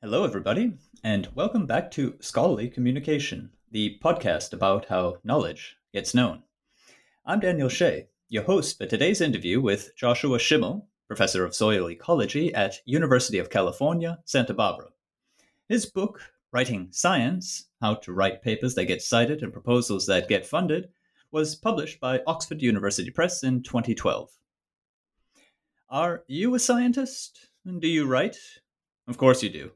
Hello, everybody, and welcome back to Scholarly Communication, the podcast about how knowledge gets known. I'm Daniel Shea, your host for today's interview with Joshua Schimel, professor of soil ecology at University of California, Santa Barbara. His book, Writing Science, How to Write Papers That Get Cited and Proposals That Get Funded, was published by Oxford University Press in 2012. Are you a scientist? And do you write? Of course you do.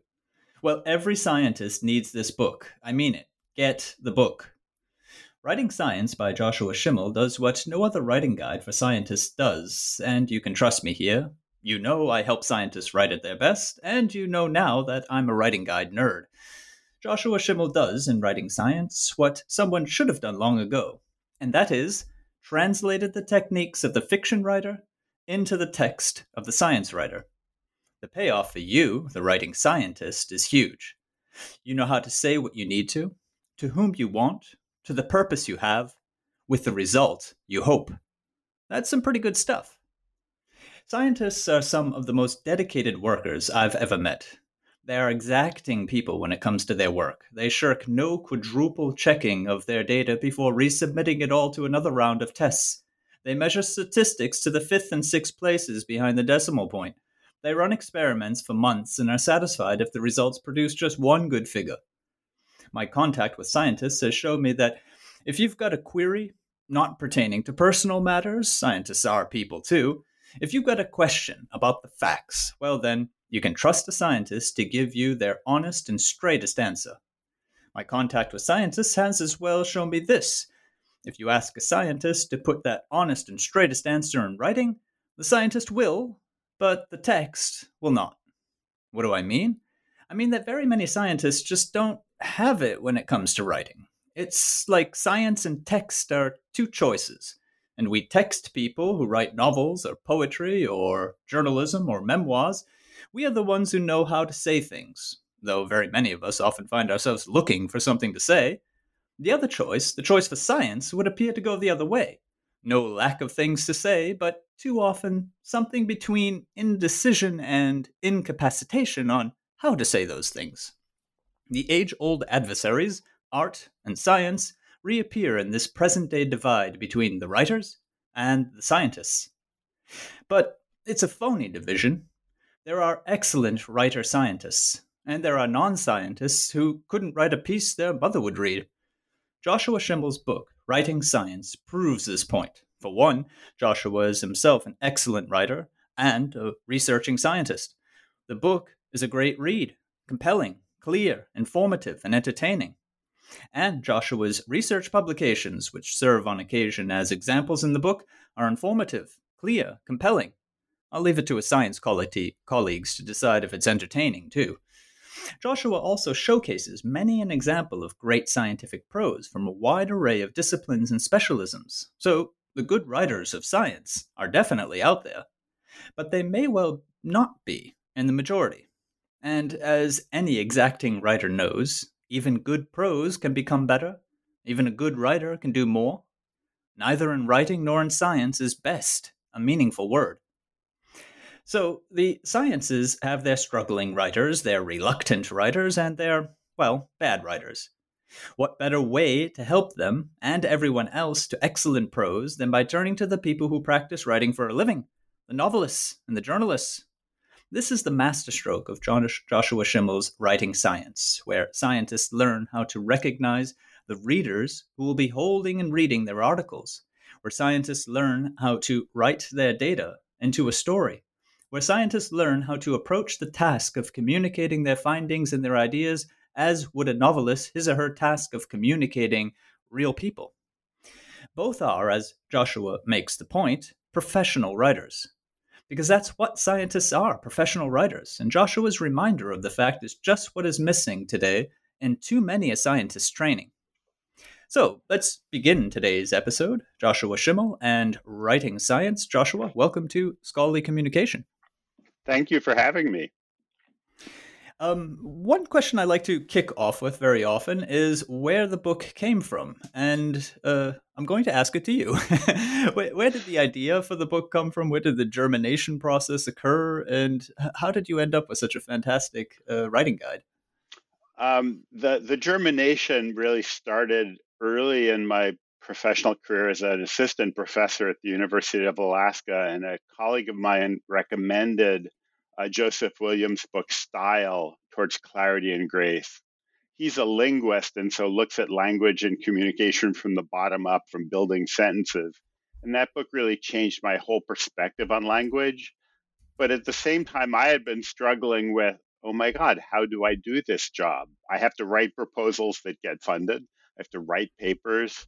Well, every scientist needs this book. I mean it. Get the book. Writing Science by Joshua Schimel does what no other writing guide for scientists does, and you can trust me here. You know I help scientists write at their best, and you know now that I'm a writing guide nerd. Joshua Schimel does, in Writing Science, what someone should have done long ago, and that is translated the techniques of the fiction writer into the text of the science writer. The payoff for you, the writing scientist, is huge. You know how to say what you need to whom you want, to the purpose you have, with the result you hope. That's some pretty good stuff. Scientists are some of the most dedicated workers I've ever met. They are exacting people when it comes to their work. They shirk no quadruple checking of their data before resubmitting it all to another round of tests. They measure statistics to the fifth and sixth places behind the decimal point. They run experiments for months and are satisfied if the results produce just one good figure. My contact with scientists has shown me that if you've got a query not pertaining to personal matters, scientists are people too, if you've got a question about the facts, well then, you can trust a scientist to give you their honest and straightest answer. My contact with scientists has as well shown me this. If you ask a scientist to put that honest and straightest answer in writing, the scientist will, but the text will not. What do I mean? I mean that very many scientists just don't have it when it comes to writing. It's like science and text are two choices, and we text people who write novels or poetry or journalism or memoirs. We are the ones who know how to say things, though very many of us often find ourselves looking for something to say. The other choice, the choice for science, would appear to go the other way. No lack of things to say, but too often something between indecision and incapacitation on how to say those things. The age-old adversaries, art and science, reappear in this present-day divide between the writers and the scientists. But it's a phony division. There are excellent writer-scientists, and there are non-scientists who couldn't write a piece their mother would read. Joshua Schimel's book, Writing Science, proves this point. For one, Joshua is himself an excellent writer and a researching scientist. The book is a great read, compelling, clear, informative, and entertaining. And Joshua's research publications, which serve on occasion as examples in the book, are informative, clear, compelling. I'll leave it to his science colleagues to decide if it's entertaining, too. Joshua also showcases many an example of great scientific prose from a wide array of disciplines and specialisms, so the good writers of science are definitely out there, but they may well not be in the majority. And as any exacting writer knows, even good prose can become better, even a good writer can do more. Neither in writing nor in science is best a meaningful word. So the sciences have their struggling writers, their reluctant writers, and their, well, bad writers. What better way to help them and everyone else to excellent prose than by turning to the people who practice writing for a living, the novelists and the journalists? This is the masterstroke of Joshua Schimel's Writing Science, where scientists learn how to recognize the readers who will be holding and reading their articles, where scientists learn how to write their data into a story, where scientists learn how to approach the task of communicating their findings and their ideas as would a novelist his or her task of communicating real people. Both are, as Joshua makes the point, professional writers. Because that's what scientists are, professional writers. And Joshua's reminder of the fact is just what is missing today in too many a scientist's training. So let's begin today's episode, Joshua Schimel and Writing Science. Joshua, welcome to Scholarly Communication. Thank you for having me. One question I like to kick off with very often is where the book came from, and I'm going to ask it to you. Where did the idea for the book come from? Where did the germination process occur, and how did you end up with such a fantastic writing guide? The germination really started early in my professional career as an assistant professor at the University of Alaska, and a colleague of mine recommended Joseph Williams' book, Style Towards Clarity and Grace. He's a linguist and so looks at language and communication from the bottom up, from building sentences. And that book really changed my whole perspective on language. But at the same time, I had been struggling with, oh my God, how do I do this job? I have to write proposals that get funded. I have to write papers.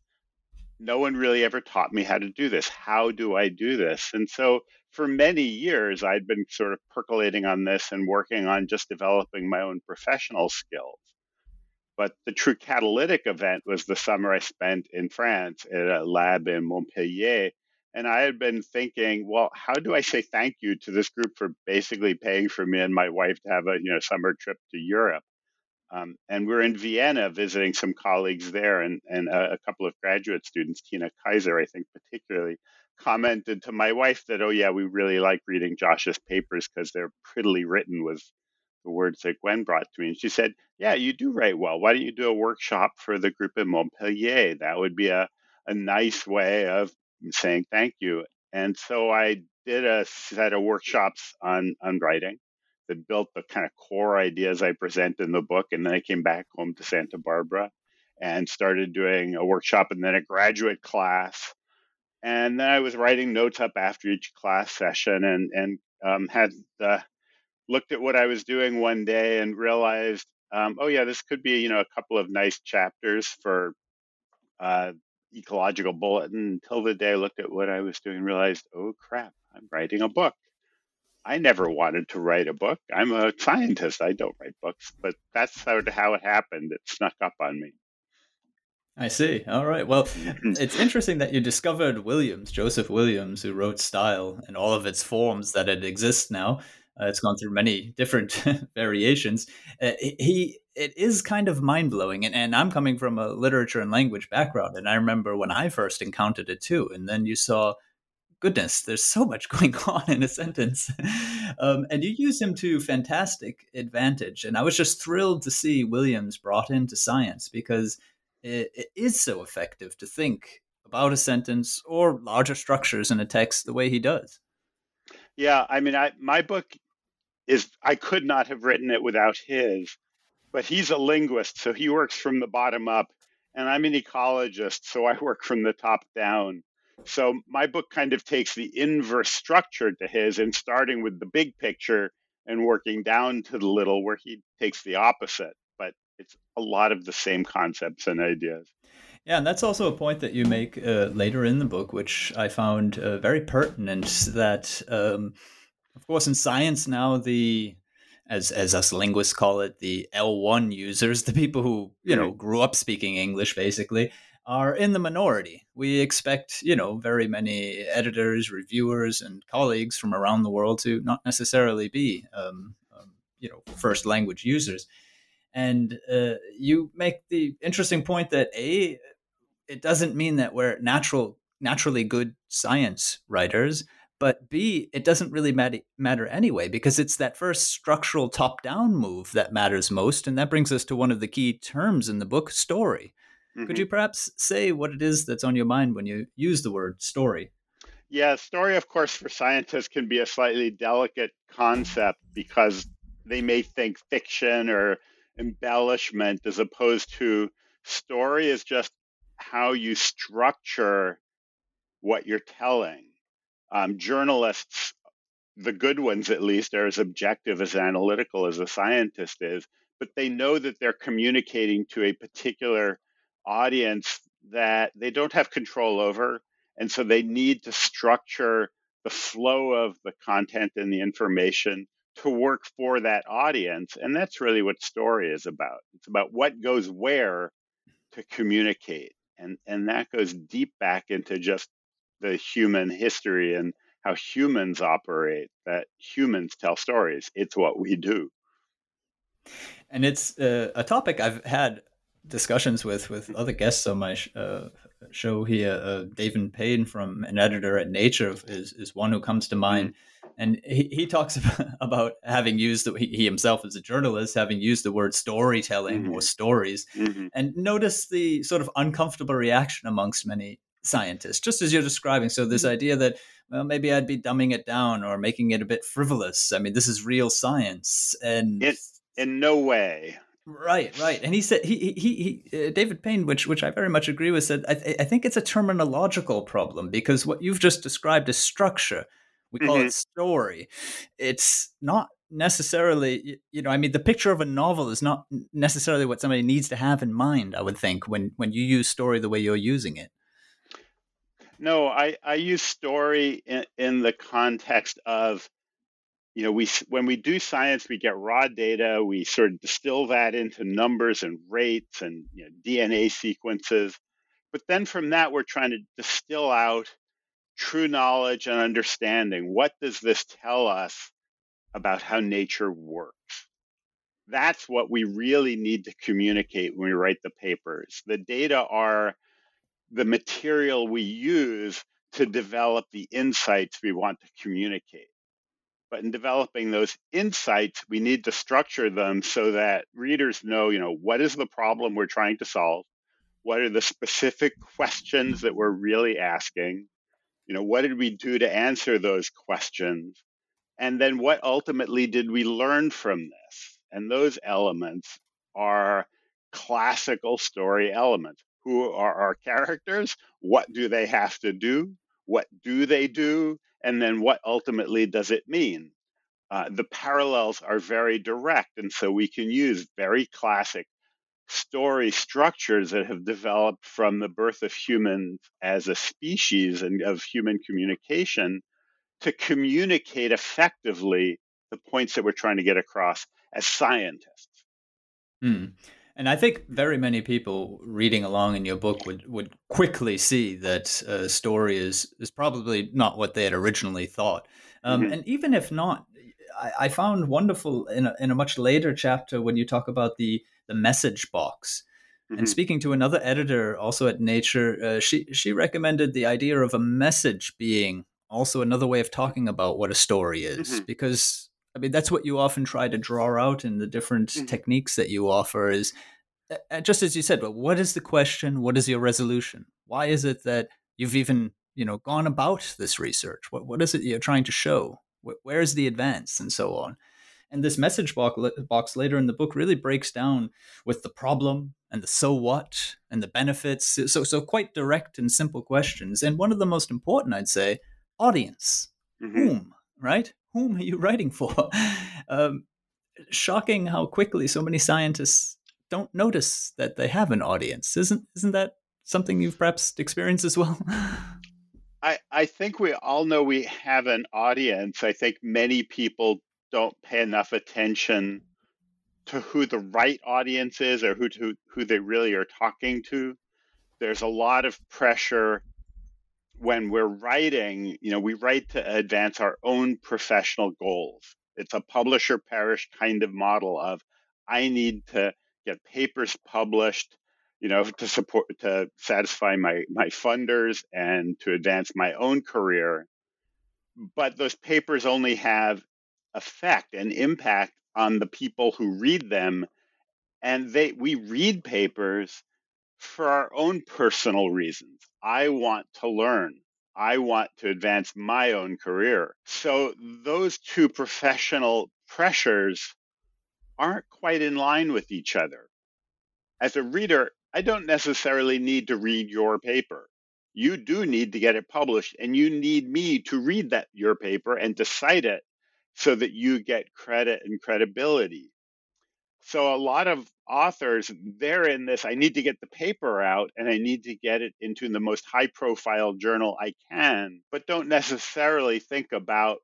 No one really ever taught me how to do this. How do I do this? And so for many years, I'd been sort of percolating on this and working on just developing my own professional skills. But the true catalytic event was the summer I spent in France at a lab in Montpellier. And I had been thinking, well, how do I say thank you to this group for basically paying for me and my wife to have a summer trip to Europe? And we're in Vienna visiting some colleagues there, and a couple of graduate students, Tina Kaiser, I think particularly, commented to my wife that, oh yeah, we really like reading Josh's papers because they're prettily written, was the words that Gwen brought to me. And she said, yeah, you do write well. Why don't you do a workshop for the group in Montpellier? That would be a nice way of saying thank you. And so I did a set of workshops on writing that built the kind of core ideas I present in the book. And then I came back home to Santa Barbara and started doing a workshop and then a graduate class. And then I was writing notes up after each class session and had looked at what I was doing one day and realized, this could be, a couple of nice chapters for Ecological Bulletin. Until the day I looked at what I was doing and realized, oh, crap, I'm writing a book. I never wanted to write a book. I'm a scientist. I don't write books, but that's sort of how it happened. It snuck up on me. I see. All right. Well, it's interesting that you discovered Joseph Williams, who wrote Style and all of its forms that it exists now. It's gone through many different variations. It is kind of mind-blowing, and I'm coming from a literature and language background, and I remember when I first encountered it too, and then you saw, goodness, there's so much going on in a sentence. And you use him to fantastic advantage, and I was just thrilled to see Williams brought into science because it is so effective to think about a sentence or larger structures in a text the way he does. Yeah, I mean, my book is, I could not have written it without his. But he's a linguist, so he works from the bottom up. And I'm an ecologist, so I work from the top down. So my book kind of takes the inverse structure to his and starting with the big picture and working down to the little where he takes the opposite. But it's a lot of the same concepts and ideas. Yeah, and that's also a point that you make later in the book, which I found very pertinent that, of course, in science now, as us linguists call it, the L1 users, the people who, grew up speaking English, basically, are in the minority. We expect, very many editors, reviewers, and colleagues from around the world to not necessarily be, first language users. And you make the interesting point that, A, it doesn't mean that we're naturally good science writers, but B, it doesn't really matter anyway, because it's that first structural top-down move that matters most. And that brings us to one of the key terms in the book, story. Mm-hmm. Could you perhaps say what it is that's on your mind when you use the word story? Yeah, story, of course, for scientists can be a slightly delicate concept because they may think fiction or embellishment as opposed to story is just how you structure what you're telling. Journalists, the good ones at least, are as objective, as analytical as a scientist is, but they know that they're communicating to a particular audience that they don't have control over. And so they need to structure the flow of the content and the information to work for that audience. And that's really what story is about. It's about what goes where to communicate. And that goes deep back into just the human history and how humans operate, that humans tell stories. It's what we do. And it's a topic I've had discussions with other guests on my show here. David Payne, from an editor at Nature, is one who comes to mind. And he talks about having used, he himself as a journalist, having used the word storytelling or stories, and notice the sort of uncomfortable reaction amongst many scientists, just as you're describing. So this idea that, well, maybe I'd be dumbing it down or making it a bit frivolous. I mean, this is real science. And it's in no way. Right. And he said, David Payne, which I very much agree with, said, I think it's a terminological problem because what you've just described is structure. We call it story. It's not necessarily, I mean, the picture of a novel is not necessarily what somebody needs to have in mind, I would think, when you use story the way you're using it. No, I use story in the context of, when we do science, we get raw data. We sort of distill that into numbers and rates and DNA sequences. But then from that, we're trying to distill out true knowledge and understanding. What does this tell us about how nature works? That's what we really need to communicate when we write the papers. The data are the material we use to develop the insights we want to communicate. But in developing those insights, we need to structure them so that readers know, what is the problem we're trying to solve? What are the specific questions that we're really asking? What did we do to answer those questions? And then what ultimately did we learn from this? And those elements are classical story elements. Who are our characters? What do they have to do? What do they do? And then what ultimately does it mean? The parallels are very direct. And so we can use very classic story structures that have developed from the birth of humans as a species and of human communication to communicate effectively the points that we're trying to get across as scientists. And I think very many people reading along in your book would quickly see that story is probably not what they had originally thought. And even if not, I found wonderful in a much later chapter when you talk about the message box. And speaking to another editor also at Nature, she recommended the idea of a message being also another way of talking about what a story is, because I mean, that's what you often try to draw out in the different techniques that you offer is, just as you said, but what is the question? What is your resolution? Why is it that you've even, gone about this research? What is it you're trying to show? Where is the advance and so on? And this message box later in the book really breaks down with the problem and the so what and the benefits. So quite direct and simple questions. And one of the most important, I'd say, audience. Whom, right? Whom are you writing for? Shocking how quickly so many scientists don't notice that they have an audience. Isn't that something you've perhaps experienced as well? I think we all know we have an audience. I think many people don't pay enough attention to who the right audience is or who they really are talking to. There's a lot of pressure when we're writing, we write to advance our own professional goals. It's a publisher perish kind of model of, I need to get papers published, to satisfy my funders and to advance my own career. But those papers only have effect and impact on the people who read them. And we read papers for our own personal reasons. I want to learn. I want to advance my own career. So those two professional pressures aren't quite in line with each other. As a reader, I don't necessarily need to read your paper. You do need to get it published, and you need me to read that your paper and decide it so that you get credit and credibility. So a lot of authors, they're in this, I need to get the paper out and I need to get it into the most high-profile journal I can, but don't necessarily think about,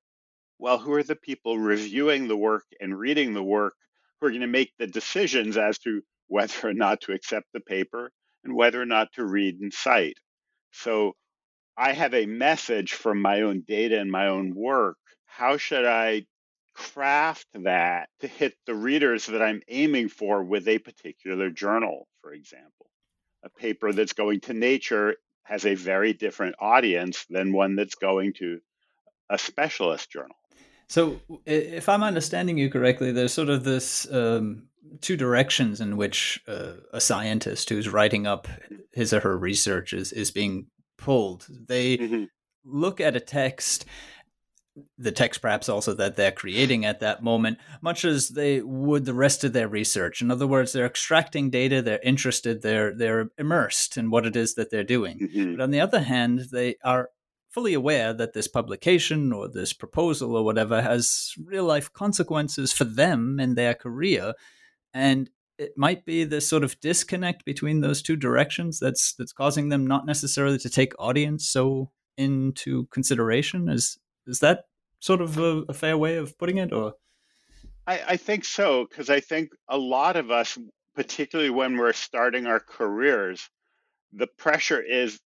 well, who are the people reviewing the work and reading the work who are going to make the decisions as to whether or not to accept the paper and whether or not to read and cite. So I have a message from my own data and my own work. How should I craft that to hit the readers that I'm aiming for with a particular journal, for example? A paper that's going to Nature has a very different audience than one that's going to a specialist journal. So if I'm understanding you correctly, there's sort of this two directions in which a scientist who's writing up his or her research is being pulled. They look at a text, the text perhaps also that they're creating at that moment, much as they would the rest of their research. In other words, they're extracting data, they're interested, they're immersed in what it is that they're doing. But on the other hand, they are fully aware that this publication or this proposal or whatever has real life consequences for them in their career. And it might be this sort of disconnect between those two directions that's causing them not necessarily to take audience so into consideration. Is that sort of a fair way of putting it? Or I think so, because I think a lot of us, particularly when we're starting our careers, the pressure is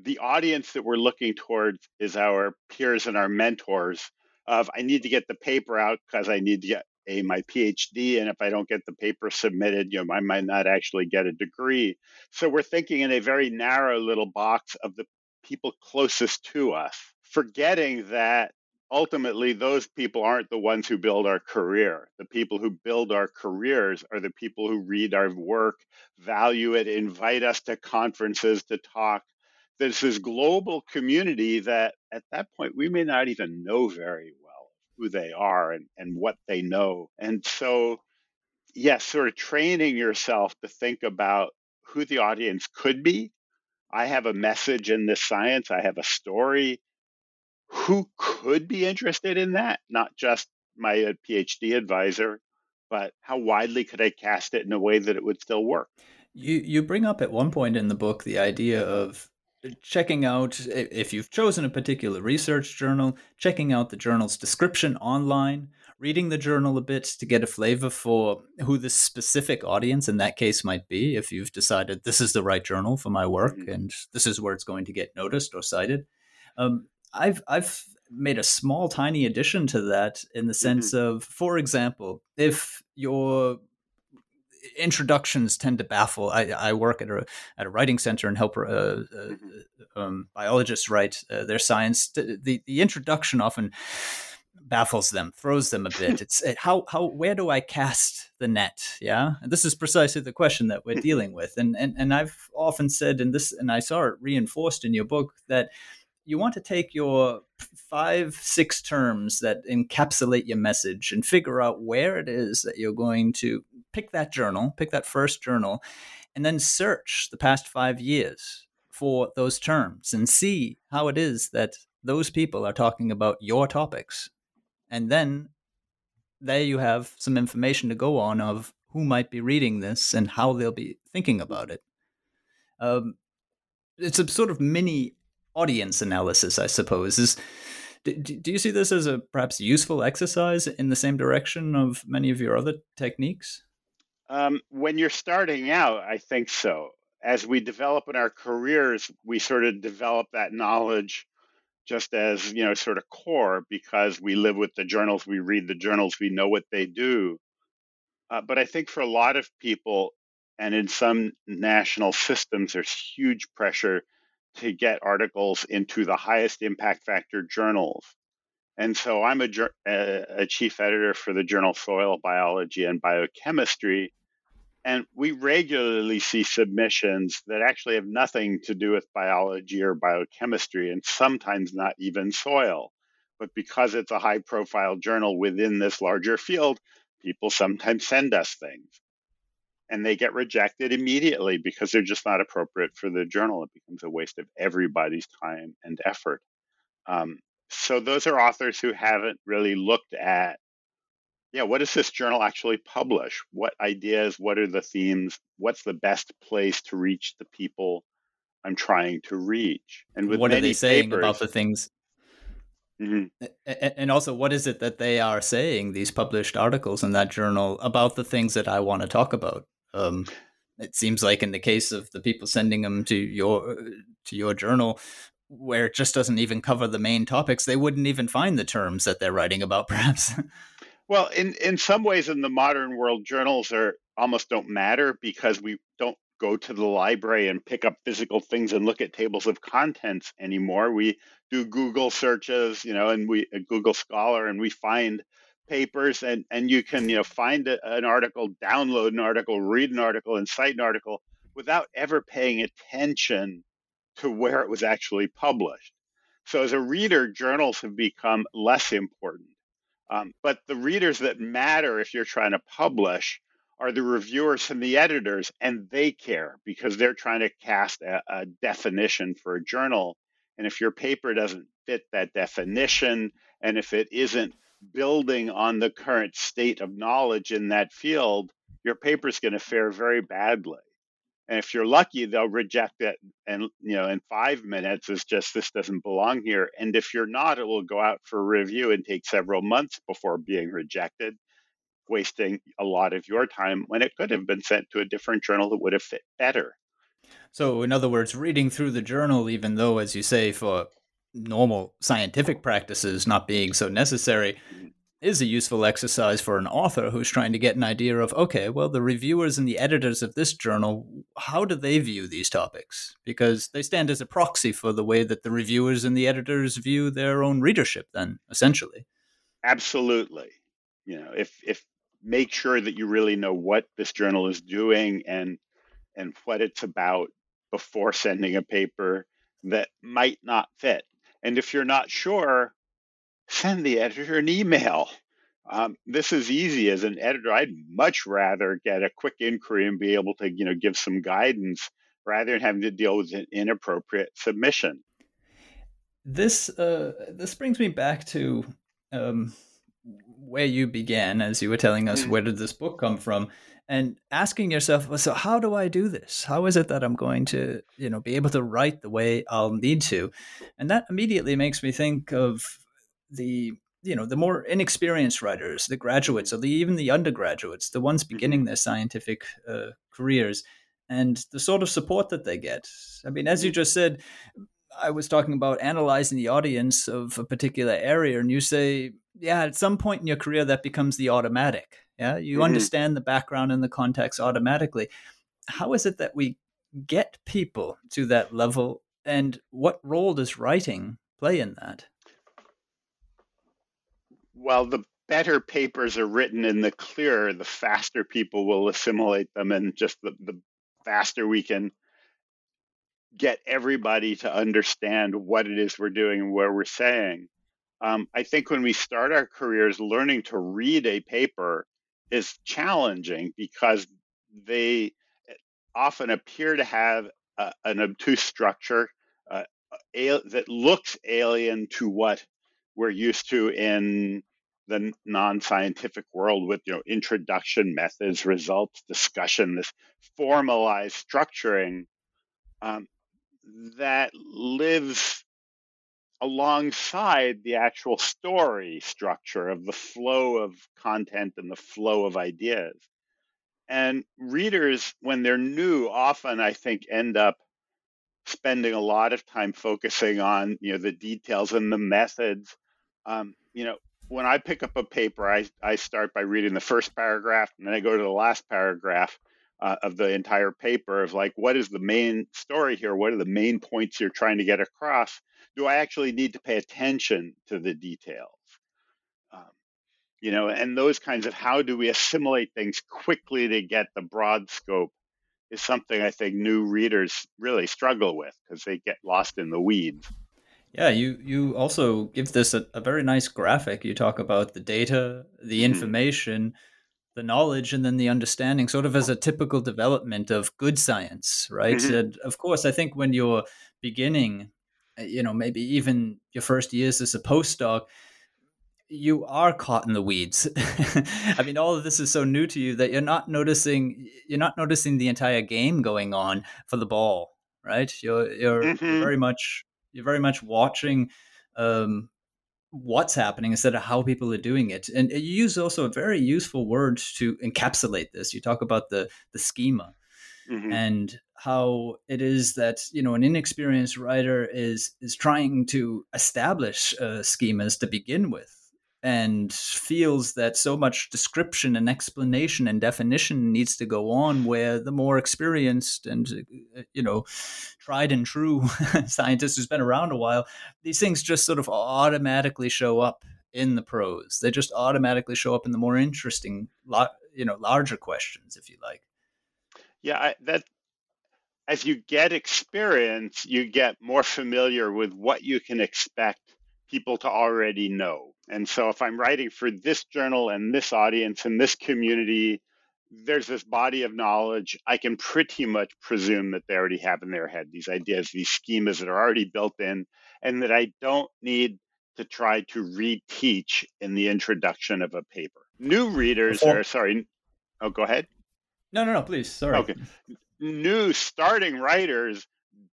the audience that we're looking towards is our peers and our mentors of, I need to get the paper out because I need to get my PhD, and if I don't get the paper submitted, you know, I might not actually get a degree. So we're thinking in a very narrow little box of the people closest to us, forgetting that ultimately those people aren't the ones who build our career. The people who build our careers are the people who read our work, value it, invite us to conferences to talk. There's this global community that at that point we may not even know very well who they are and what they know. And so, yes, sort of training yourself to think about who the audience could be. I have a message in this science. I have a story. Who could be interested in that? Not just my PhD advisor, but how widely could I cast it in a way that it would still work? You bring up at one point in the book the idea of checking out, if you've chosen a particular research journal, checking out the journal's description online, reading the journal a bit to get a flavor for who the specific audience in that case might be, if you've decided this is the right journal for my work and this is where it's going to get noticed or cited. I've made a small, tiny addition to that in the sense of, for example, if your introductions tend to baffle. I work at a writing center and help biologists write their science. The introduction often baffles them, throws them a bit. It's where do I cast the net? Yeah, and this is precisely the question that we're dealing with. And I've often said, and I saw it reinforced in your book, that you want to take your 5-6 terms that encapsulate your message and figure out where it is that you're going to pick that first journal, and then search the past 5 years for those terms and see how it is that those people are talking about your topics. And then there you have some information to go on of who might be reading this and how they'll be thinking about it. It's a sort of mini audience analysis, I suppose. Do you see this as a perhaps useful exercise in the same direction of many of your other techniques? When you're starting out, I think so. As we develop in our careers, we sort of develop that knowledge just as, you know, sort of core, because we live with the journals, we read the journals, we know what they do. But I think for a lot of people, and in some national systems, there's huge pressure to get articles into the highest impact factor journals. And so I'm a chief editor for the journal Soil Biology and Biochemistry, And we regularly see submissions that actually have nothing to do with biology or biochemistry, and sometimes not even soil. But because it's a high-profile journal within this larger field, people sometimes send us things. And they get rejected immediately because they're just not appropriate for the journal. It becomes a waste of everybody's time and effort. So those are authors who haven't really looked at, what does this journal actually publish? What ideas, what are the themes? What's the best place to reach the people I'm trying to reach? And with what are they saying about the things? Mm-hmm. And also, what is it that they are saying, these published articles in that journal, about the things that I want to talk about? It seems like in the case of the people sending them to your journal, where it just doesn't even cover the main topics, they wouldn't even find the terms that they're writing about, perhaps. Well, in some ways, in the modern world, journals are almost don't matter because we don't go to the library and pick up physical things and look at tables of contents anymore. We do Google searches, and we Google Scholar, and we find papers, and you can, find an article, download an article, read an article, and cite an article without ever paying attention to where it was actually published. So as a reader, journals have become less important. But the readers that matter if you're trying to publish are the reviewers and the editors, and they care because they're trying to cast a definition for a journal. And if your paper doesn't fit that definition, and if it isn't building on the current state of knowledge in that field, your paper's going to fare very badly. And if you're lucky, they'll reject it. And, in 5 minutes, it's just, this doesn't belong here. And if you're not, it will go out for review and take several months before being rejected, wasting a lot of your time when it could have been sent to a different journal that would have fit better. So in other words, reading through the journal, even though, as you say, for normal scientific practices not being so necessary, is a useful exercise for an author who's trying to get an idea of, okay, well, the reviewers and the editors of this journal, how do they view these topics? Because they stand as a proxy for the way that the reviewers and the editors view their own readership then, essentially. Absolutely. If make sure that you really know what this journal is doing and what it's about before sending a paper that might not fit. And if you're not sure, send the editor an email. This is easy. As an editor, I'd much rather get a quick inquiry and be able to, give some guidance rather than having to deal with an inappropriate submission. This brings me back to where you began, as you were telling us, where did this book come from? And asking yourself, well, so how do I do this? How is it that I'm going to, be able to write the way I'll need to? And that immediately makes me think of the the more inexperienced writers, the graduates, or even the undergraduates, the ones beginning their scientific careers, and the sort of support that they get. I mean, as you just said, I was talking about analyzing the audience of a particular area, and you say, at some point in your career, that becomes the automatic. You understand the background and the context automatically. How is it that we get people to that level, and what role does writing play in that? Well, the better papers are written and the clearer, the faster people will assimilate them, and just the faster we can get everybody to understand what it is we're doing and where we're saying. I think when we start our careers, learning to read a paper is challenging because they often appear to have an obtuse structure that looks alien to what we're used to in the non-scientific world with, introduction, methods, results, discussion, this formalized structuring that lives alongside the actual story structure of the flow of content and the flow of ideas. And readers, when they're new, often, I think, end up spending a lot of time focusing on, the details and the methods. When I pick up a paper, I start by reading the first paragraph, and then I go to the last paragraph of the entire paper of like, what is the main story here? What are the main points you're trying to get across? Do I actually need to pay attention to the details? and those kinds of how do we assimilate things quickly to get the broad scope is something I think new readers really struggle with because they get lost in the weeds. Yeah, you also give this a very nice graphic. You talk about the data, the information, the knowledge, and then the understanding sort of as a typical development of good science, right? And of course, I think when you're beginning, maybe even your first years as a postdoc, you are caught in the weeds. I mean, all of this is so new to you that you're not noticing the entire game going on for the ball, right? You're very much watching what's happening instead of how people are doing it. And you use also a very useful word to encapsulate this. You talk about the schema and how it is that an inexperienced writer is trying to establish schemas to begin with, and feels that so much description and explanation and definition needs to go on, where the more experienced and, tried and true scientist who's been around a while, these things just sort of automatically show up in the prose. They just automatically show up in the more interesting, larger questions, if you like. Yeah, as you get experience, you get more familiar with what you can expect people to already know. And so if I'm writing for this journal and this audience and this community, there's this body of knowledge. I can pretty much presume that they already have in their head these ideas, these schemas that are already built in, and that I don't need to try to reteach in the introduction of a paper. New readers go ahead. No, please. Sorry. Okay. New starting writers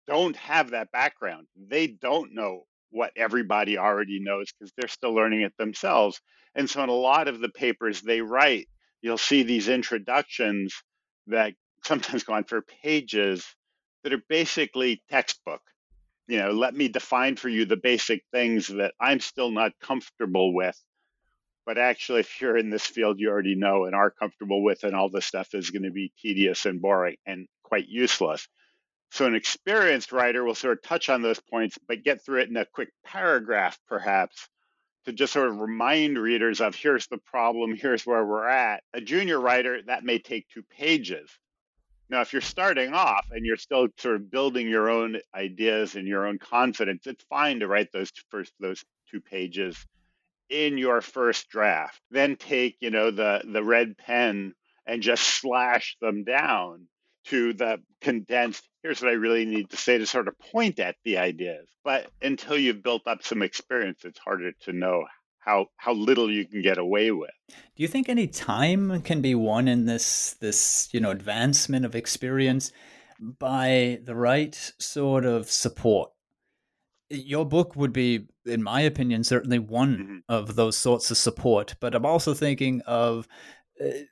don't have that background. They don't know what everybody already knows because they're still learning it themselves. And so in a lot of the papers they write, you'll see these introductions that sometimes go on for pages that are basically textbook. Let me define for you the basic things that I'm still not comfortable with. But actually, if you're in this field, you already know and are comfortable with, and all this stuff is going to be tedious and boring and quite useless. So an experienced writer will sort of touch on those points, but get through it in a quick paragraph, perhaps, to just sort of remind readers of here's the problem, here's where we're at. A junior writer, that may take 2 pages. Now, if you're starting off and you're still sort of building your own ideas and your own confidence, it's fine to write those 2 pages in your first draft. Then take, the red pen and just slash them down to the condensed, here's what I really need to say to sort of point at the ideas. But until you've built up some experience, it's harder to know how little you can get away with. Do you think any time can be won in this advancement of experience by the right sort of support? Your book would be, in my opinion, certainly one of those sorts of support. But I'm also thinking of a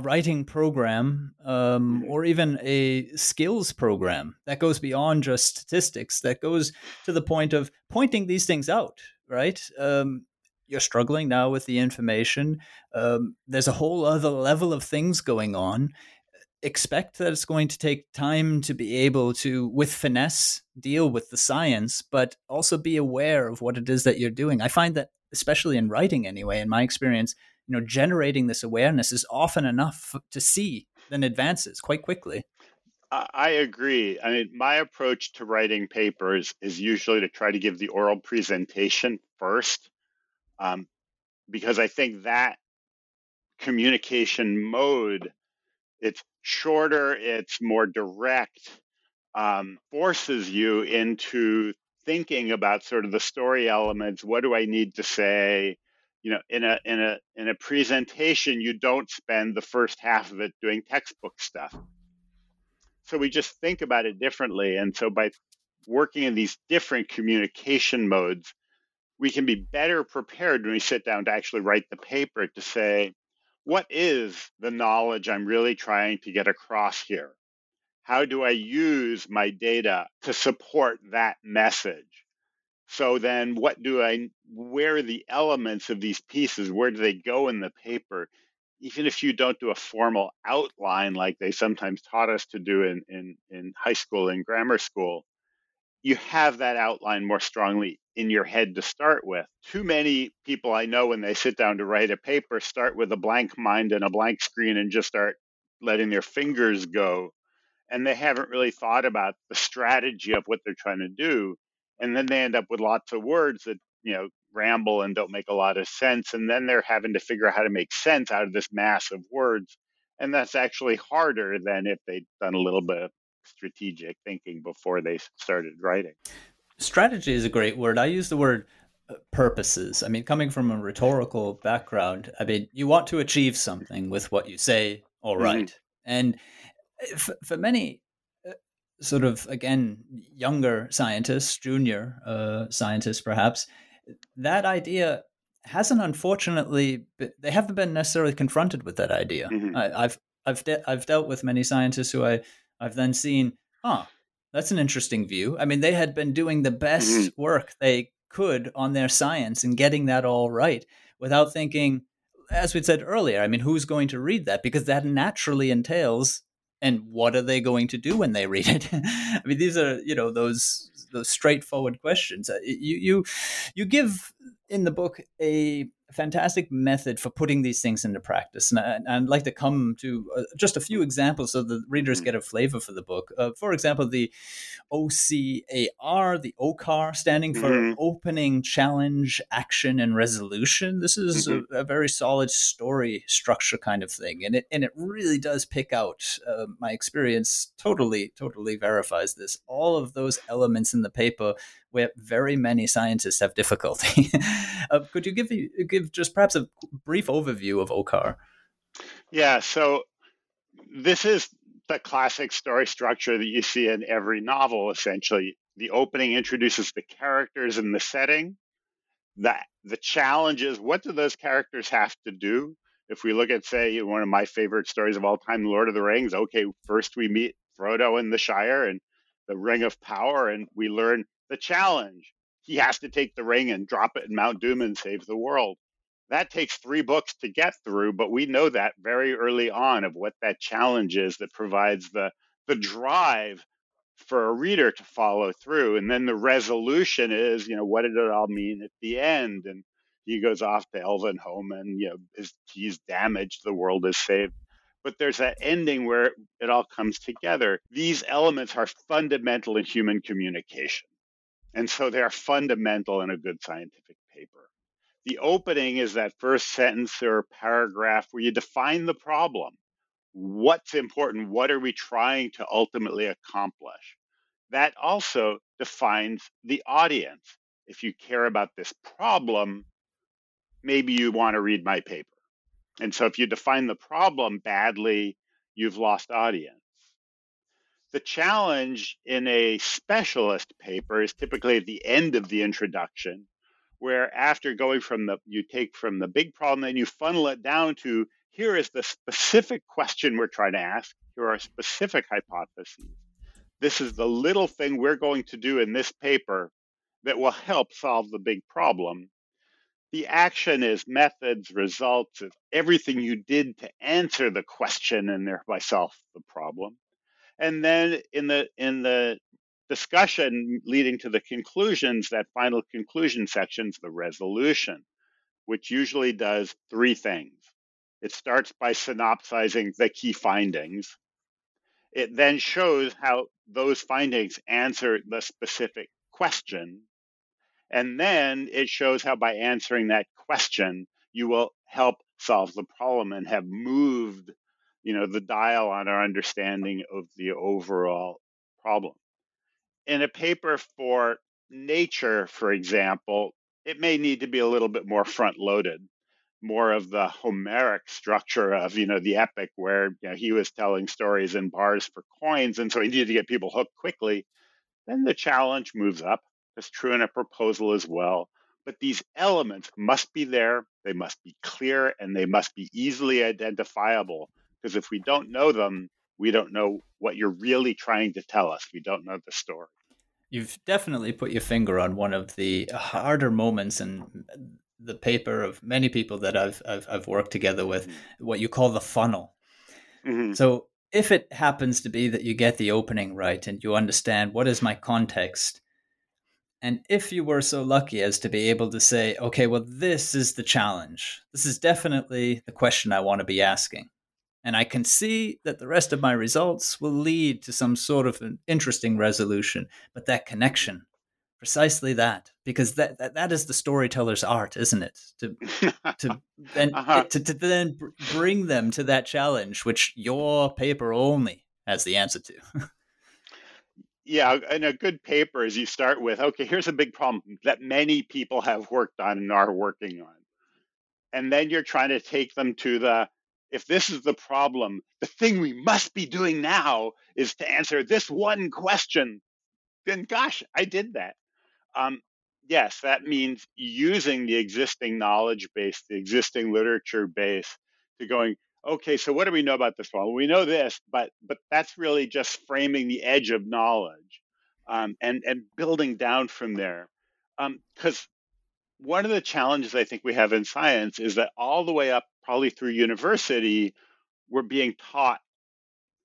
writing program or even a skills program that goes beyond just statistics, that goes to the point of pointing these things out, right? You're struggling now with the information. There's a whole other level of things going on. Expect that it's going to take time to be able to, with finesse, deal with the science, but also be aware of what it is that you're doing. I find that, especially in writing anyway, in my experience, generating this awareness is often enough to see then advances quite quickly. I agree. I mean, my approach to writing papers is usually to try to give the oral presentation first, because I think that communication mode, it's shorter, it's more direct, forces you into thinking about sort of the story elements. What do I need to say? In a presentation, you don't spend the first half of it doing textbook stuff. So we just think about it differently. And so by working in these different communication modes, we can be better prepared when we sit down to actually write the paper to say, what is the knowledge I'm really trying to get across here? How do I use my data to support that message? So then where are the elements of these pieces? Where do they go in the paper? Even if you don't do a formal outline like they sometimes taught us to do in high school and grammar school, you have that outline more strongly in your head to start with. Too many people I know, when they sit down to write a paper, start with a blank mind and a blank screen and just start letting their fingers go. And they haven't really thought about the strategy of what they're trying to do. And then they end up with lots of words that, ramble and don't make a lot of sense. And then they're having to figure out how to make sense out of this mass of words. And that's actually harder than if they'd done a little bit of strategic thinking before they started writing. Strategy is a great word. I use the word purposes. I mean, coming from a rhetorical background, I mean, you want to achieve something with what you say or write. Mm-hmm. And for many sort of, again, younger scientists, junior scientists perhaps, that idea hasn't, unfortunately, they haven't been necessarily confronted with that idea. Mm-hmm. I've dealt with many scientists who I've then seen, that's an interesting view. I mean, they had been doing the best mm-hmm. work they could on their science and getting that all right without thinking, as we said earlier, I mean, who's going to read that? Because that naturally entails, and what are they going to do when they read it? I mean, these are, those straightforward questions. You give in the book a fantastic method for putting these things into practice. And I'd like to come to just a few examples so the readers get a flavor for the book. For example, the OCAR, the OCAR, standing for mm-hmm. Opening, Challenge, Action, and Resolution. This is mm-hmm. a very solid story structure kind of thing. And it really does pick out, my experience totally verifies this. All of those elements in the paper where very many scientists have difficulty. Could you give just perhaps a brief overview of OCAR? Yeah, so this is the classic story structure that you see in every novel, essentially. The opening introduces the characters and the setting. The challenge is, what do those characters have to do? If we look at, say, one of my favorite stories of all time, Lord of the Rings, okay, first we meet Frodo in the Shire and the Ring of Power, and we learn the challenge. He has to take the ring and drop it in Mount Doom and save the world. That takes 3 books to get through, but we know that very early on of what that challenge is that provides the drive for a reader to follow through. And then the resolution is, what did it all mean at the end? And he goes off to Elvenhome and, he's damaged, the world is saved. But there's that ending where it all comes together. These elements are fundamental in human communication. And so they are fundamental in a good scientific paper. The opening is that first sentence or paragraph where you define the problem. What's important? What are we trying to ultimately accomplish? That also defines the audience. If you care about this problem, maybe you want to read my paper. And so if you define the problem badly, you've lost audience. The challenge in a specialist paper is typically at the end of the introduction, where after going from you take from the big problem, then you funnel it down to, here is the specific question we're trying to ask. Here are specific hypotheses. This is the little thing we're going to do in this paper that will help solve the big problem. The action is methods, results, of everything you did to answer the question and thereby solve the problem. And then in the discussion leading to the conclusions, that final conclusion section's the resolution, which usually does 3 things. It starts by synopsizing the key findings. It then shows how those findings answer the specific question. And then it shows how by answering that question, you will help solve the problem and have moved the dial on our understanding of the overall problem. In a paper for Nature, for example, it may need to be a little bit more front-loaded, more of the Homeric structure of, the epic where he was telling stories in bars for coins, and so he needed to get people hooked quickly. Then the challenge moves up. That's true in a proposal as well. But these elements must be there, they must be clear, and they must be easily identifiable. Because if we don't know them, we don't know what you're really trying to tell us. We don't know the story. You've definitely put your finger on one of the harder moments in the paper of many people that I've worked together with, mm-hmm. what you call the funnel. Mm-hmm. So if it happens to be that you get the opening right and you understand what is my context, And if you were so lucky as to be able to say, okay, well, this is the challenge. This is definitely the question I want to be asking. And I can see that the rest of my results will lead to some sort of an interesting resolution. But that connection, precisely that, because that is the storyteller's art, isn't it? To then bring them to that challenge, which your paper only has the answer to. Yeah, and a good paper is you start with, okay, here's a big problem that many people have worked on and are working on. And then you're trying to take them to the, if this is the problem, the thing we must be doing now is to answer this one question. Then, gosh, I did that. Yes, that means using the existing knowledge base, the existing literature base, to going, okay, so what do we know about this problem? We know this, but that's really just framing the edge of knowledge, and building down from there. Because one of the challenges I think we have in science is that all the way up, probably through university, we're being taught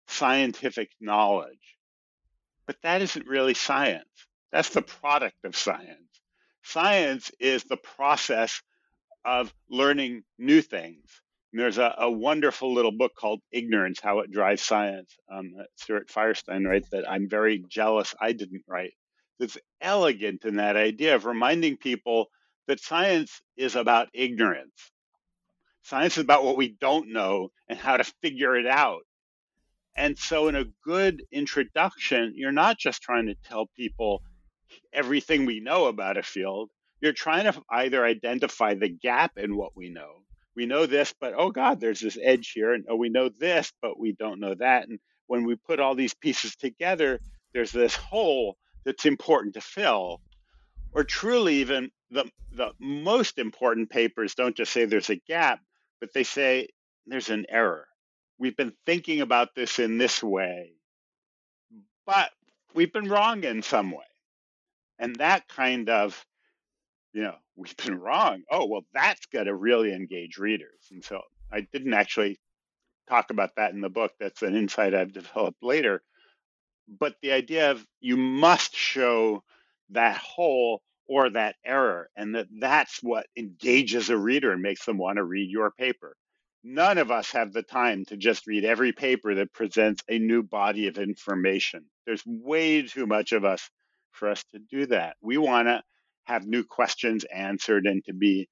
scientific knowledge. But that isn't really science. That's the product of science. Science is the process of learning new things. And there's a wonderful little book called Ignorance, How It Drives Science. Stuart Firestein writes that I'm very jealous I didn't write. It's elegant in that idea of reminding people that science is about ignorance. Science is about what we don't know and how to figure it out. And so in a good introduction, you're not just trying to tell people everything we know about a field. You're trying to either identify the gap in what we know. We know this, but oh God, there's this edge here. And oh, we know this, but we don't know that. And when we put all these pieces together, there's this hole that's important to fill. Or truly, even the most important papers don't just say there's a gap, but they say there's an error. We've been thinking about this in this way, but we've been wrong in some way. And that kind of, we've been wrong. Oh, well, that's going to really engage readers. And so I didn't actually talk about that in the book. That's an insight I've developed later. But the idea of you must show that hole or that error, and that's what engages a reader and makes them want to read your paper. None of us have the time to just read every paper that presents a new body of information. There's way too much of us for us to do that. We want to have new questions answered and to be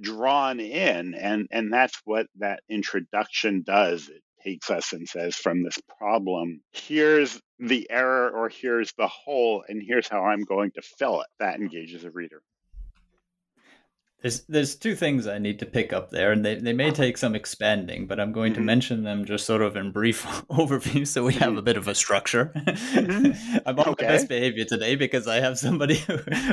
drawn in. And that's what that introduction does. It takes us and says, from this problem, here's the error or here's the hole, and here's how I'm going to fill it. That engages a reader. There's two things I need to pick up there, and they may take some expanding, but I'm going to mention them just sort of in brief overview so we have a bit of a structure. I'm on my best behavior today because I have somebody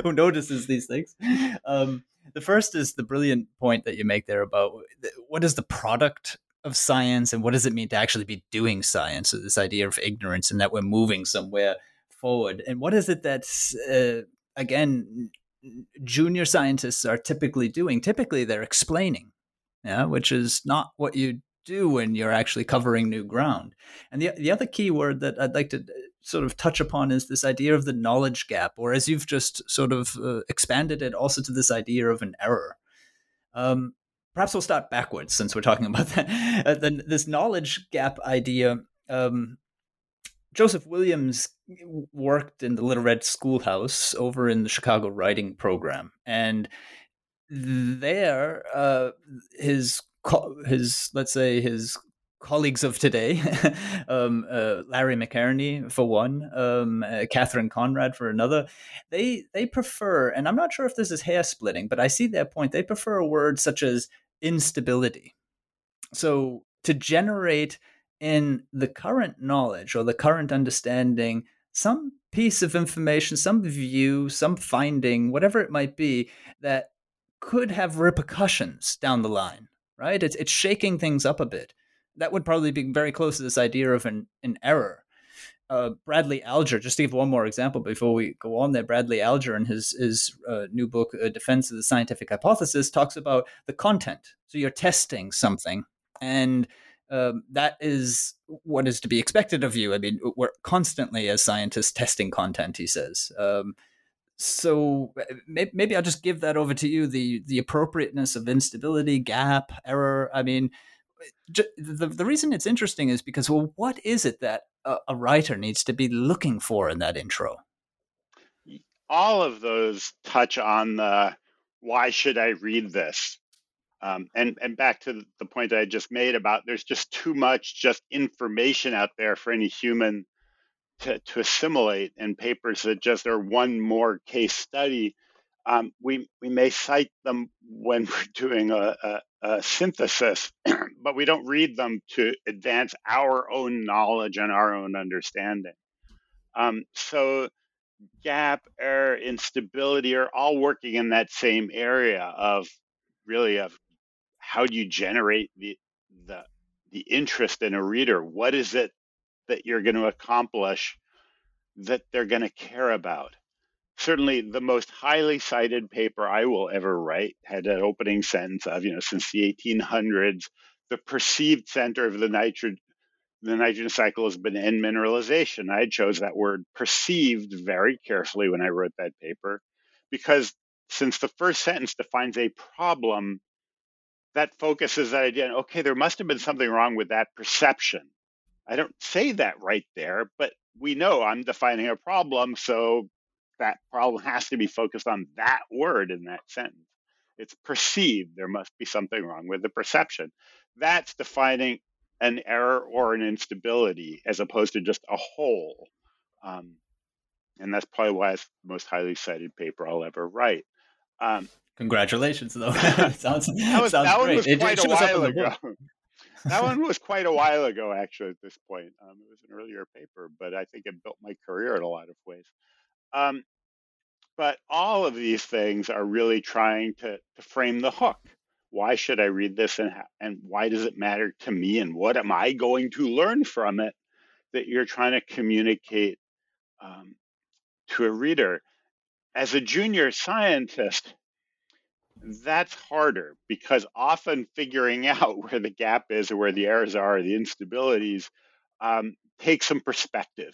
who notices these things. The first is the brilliant point that you make there about what is the product of science and what does it mean to actually be doing science, so this idea of ignorance and that we're moving somewhere forward. And what is it that's, again, junior scientists are typically doing. Typically, they're explaining, which is not what you do when you're actually covering new ground. And the other key word that I'd like to sort of touch upon is this idea of the knowledge gap, or as you've just sort of expanded it also to this idea of an error. Perhaps we'll start backwards since we're talking about that. This knowledge gap idea, Joseph Williams worked in the Little Red Schoolhouse over in the Chicago Writing Program. And there, his colleagues of today, Larry McEnerney for one, Catherine Conrad for another, they prefer, and I'm not sure if this is hair splitting, but I see their point. They prefer words such as instability. So to generate in the current knowledge or the current understanding, some piece of information, some view, some finding, whatever it might be, that could have repercussions down the line, right? It's shaking things up a bit. That would probably be very close to this idea of an error. Bradley Alger, just to give one more example before we go on there, Bradley Alger in his new book, Defense of the Scientific Hypothesis, talks about the content. So you're testing something, and that is what is to be expected of you. I mean, we're constantly, as scientists, testing content, he says. So maybe I'll just give that over to you, the appropriateness of instability, gap, error. I mean, the reason it's interesting is because, well, what is it that a writer needs to be looking for in that intro? All of those touch on the why should I read this? And back to the point I just made about there's just too much just information out there for any human to assimilate, and papers that just are one more case study. We may cite them when we're doing a synthesis, but we don't read them to advance our own knowledge and our own understanding. So gap, error, instability are all working in that same area of how do you generate the interest in a reader? What is it that you're going to accomplish that they're going to care about? Certainly the most highly cited paper I will ever write had an opening sentence of, since the 1800s, the perceived center of the nitrogen cycle has been end mineralization. I chose that word perceived very carefully when I wrote that paper, because since the first sentence defines a problem, that focuses that idea, okay, there must have been something wrong with that perception. I don't say that right there, but we know I'm defining a problem, so that problem has to be focused on that word in that sentence. It's perceived. There must be something wrong with the perception. That's defining an error or an instability as opposed to just a whole. And that's probably why it's the most highly cited paper I'll ever write. Congratulations, though. That one was quite a while ago. That one was quite a while ago, actually, at this point. It was an earlier paper, but I think it built my career in a lot of ways. But all of these things are really trying to frame the hook. Why should I read this, and why does it matter to me, and what am I going to learn from it that you're trying to communicate to a reader? As a junior scientist, that's harder, because often figuring out where the gap is or where the errors are or the instabilities takes some perspective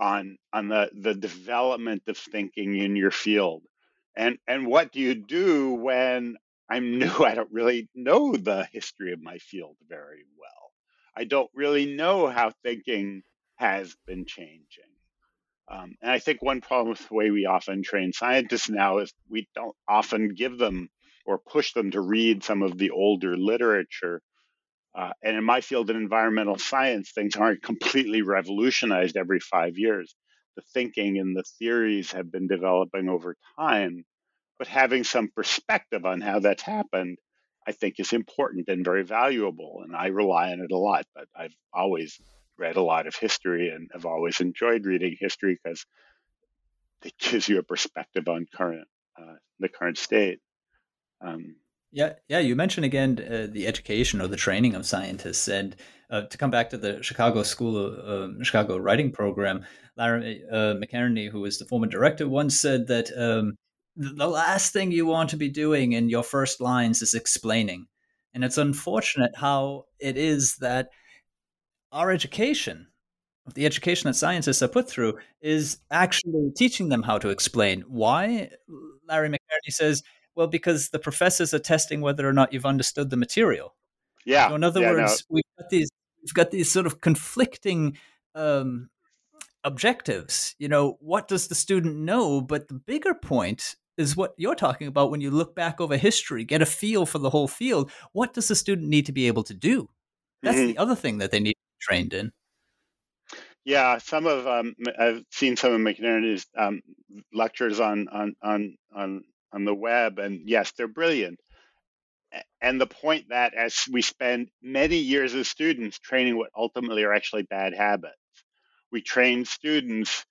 on the development of thinking in your field. And what do you do when I'm new? I don't really know the history of my field very well. I don't really know how thinking has been changing. And I think one problem with the way we often train scientists now is we don't often give them or push them to read some of the older literature. And in my field in environmental science, things aren't completely revolutionized every 5 years. The thinking and the theories have been developing over time, but having some perspective on how that's happened, I think, is important and very valuable. And I rely on it a lot, but I've always read a lot of history and have always enjoyed reading history because it gives you a perspective on the current state. Yeah. You mentioned again the education or the training of scientists, and to come back to the Chicago Writing Program, Larry McEnerney, who was the former director, once said that the last thing you want to be doing in your first lines is explaining, and it's unfortunate how it is that our education, the education that scientists are put through, is actually teaching them how to explain. Why? Larry McEnerney says, well, because the professors are testing whether or not you've understood the material. Yeah. So in other words, we've got these sort of conflicting objectives. What does the student know? But the bigger point is what you're talking about when you look back over history, get a feel for the whole field. What does the student need to be able to do? That's the other thing that they need trained in. Yeah, some of I've seen some of McEnerney's lectures on the web, and yes, they're brilliant. And the point that as we spend many years as students training what ultimately are actually bad habits, we train students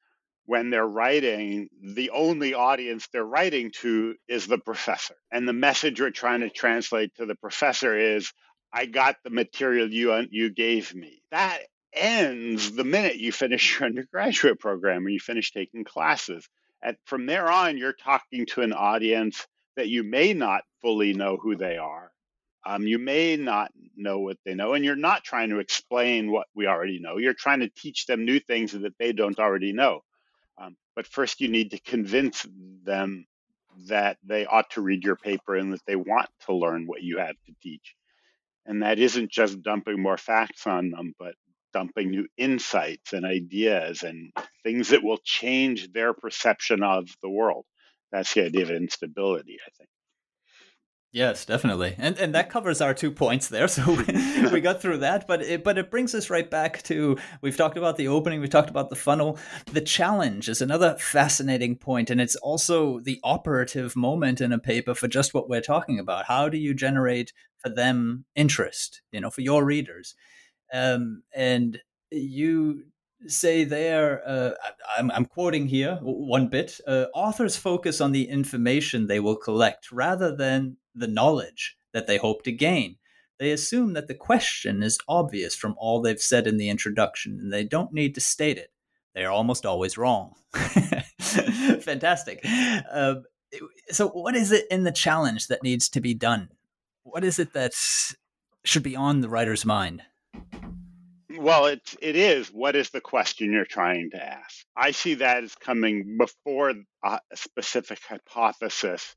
when they're writing, the only audience they're writing to is the professor, and the message we're trying to translate to the professor is, I got the material you gave me. That ends the minute you finish your undergraduate program or you finish taking classes. And from there on, you're talking to an audience that you may not fully know who they are. You may not know what they know, and you're not trying to explain what we already know. You're trying to teach them new things that they don't already know. But first, you need to convince them that they ought to read your paper and that they want to learn what you have to teach. And that isn't just dumping more facts on them, but dumping new insights and ideas and things that will change their perception of the world. That's the idea of instability, I think. Yes, definitely. And that covers our 2 points there. So we got through that, but it brings us right back to, we've talked about the opening, we talked about the funnel. The challenge is another fascinating point, and it's also the operative moment in a paper for just what we're talking about. How do you generate for them interest, for your readers? And you say there, I'm quoting here one bit, authors focus on the information they will collect rather than the knowledge that they hope to gain. They assume that the question is obvious from all they've said in the introduction, and they don't need to state it. They are almost always wrong. Fantastic. So what is it in the challenge that needs to be done? What is it that should be on the writer's mind? Well, it is. What is the question you're trying to ask? I see that as coming before a specific hypothesis,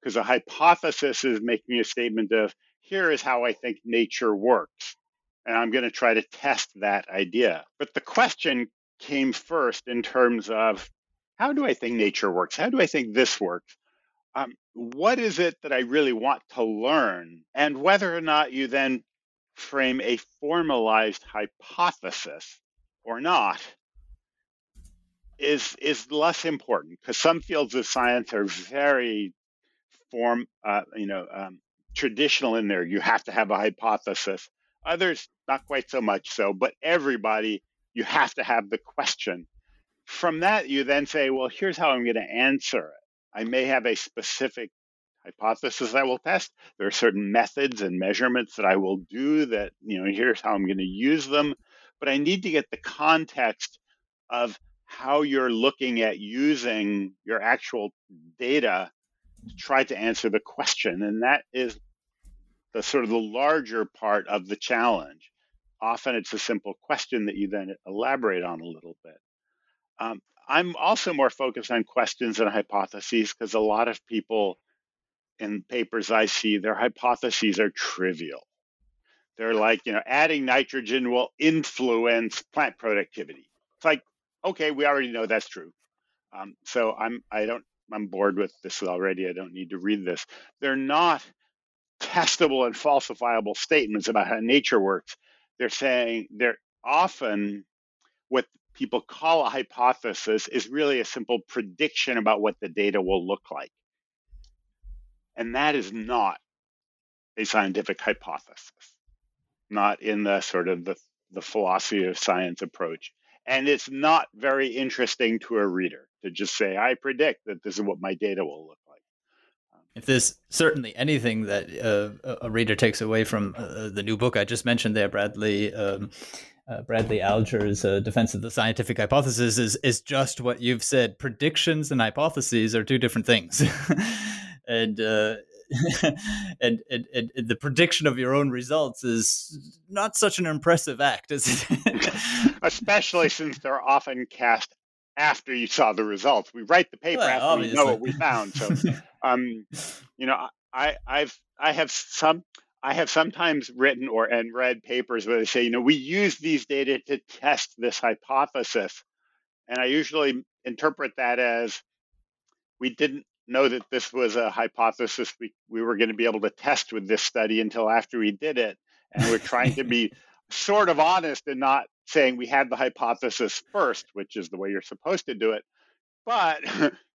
because a hypothesis is making a statement of, here is how I think nature works, and I'm going to try to test that idea. But the question came first in terms of, how do I think nature works? How do I think this works? What is it that I really want to learn? And whether or not you then frame a formalized hypothesis or not is less important, because some fields of science are very traditional in there. You have to have a hypothesis. Others, not quite so much so, but everybody, you have to have the question. From that, you then say, well, here's how I'm going to answer it. I may have a specific hypothesis I will test. There are certain methods and measurements that I will do that, here's how I'm going to use them. But I need to get the context of how you're looking at using your actual data to try to answer the question. And that is the sort of the larger part of the challenge. Often it's a simple question that you then elaborate on a little bit. I'm also more focused on questions than hypotheses, because a lot of people in papers I see, their hypotheses are trivial. They're like, adding nitrogen will influence plant productivity. It's like, okay, we already know that's true. So I'm bored with this already. I don't need to read this. They're not testable and falsifiable statements about how nature works. They're often what people call a hypothesis is really a simple prediction about what the data will look like. And that is not a scientific hypothesis, not in the sort of the philosophy of science approach. And it's not very interesting to a reader to just say, I predict that this is what my data will look like. If there's certainly anything that a reader takes away from the new book I just mentioned there, Bradley Alger's Defense of the Scientific Hypothesis, is just what you've said. Predictions and hypotheses are two different things. And the prediction of your own results is not such an impressive act, is it? Especially since they're often cast after you saw the results. We write the paper after obviously. We know what we found. So, I have sometimes written and read papers where they say, we use these data to test this hypothesis, and I usually interpret that as we didn't know that this was a hypothesis we were going to be able to test with this study until after we did it. And we're trying to be sort of honest and not saying we had the hypothesis first, which is the way you're supposed to do it. But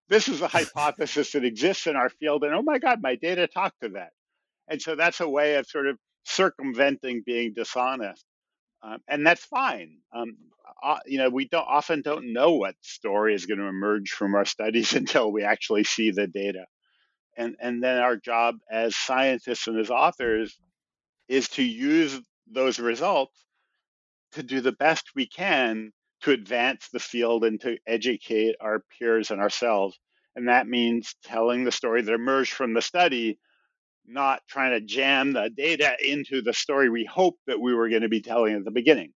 this is a hypothesis that exists in our field. And oh my God, my data talked to that. And so that's a way of sort of circumventing being dishonest. And that's fine. We often don't know what story is going to emerge from our studies until we actually see the data. And then our job as scientists and as authors is to use those results to do the best we can to advance the field and to educate our peers and ourselves. And that means telling the story that emerged from the study, not trying to jam the data into the story we hoped that we were going to be telling at the beginning.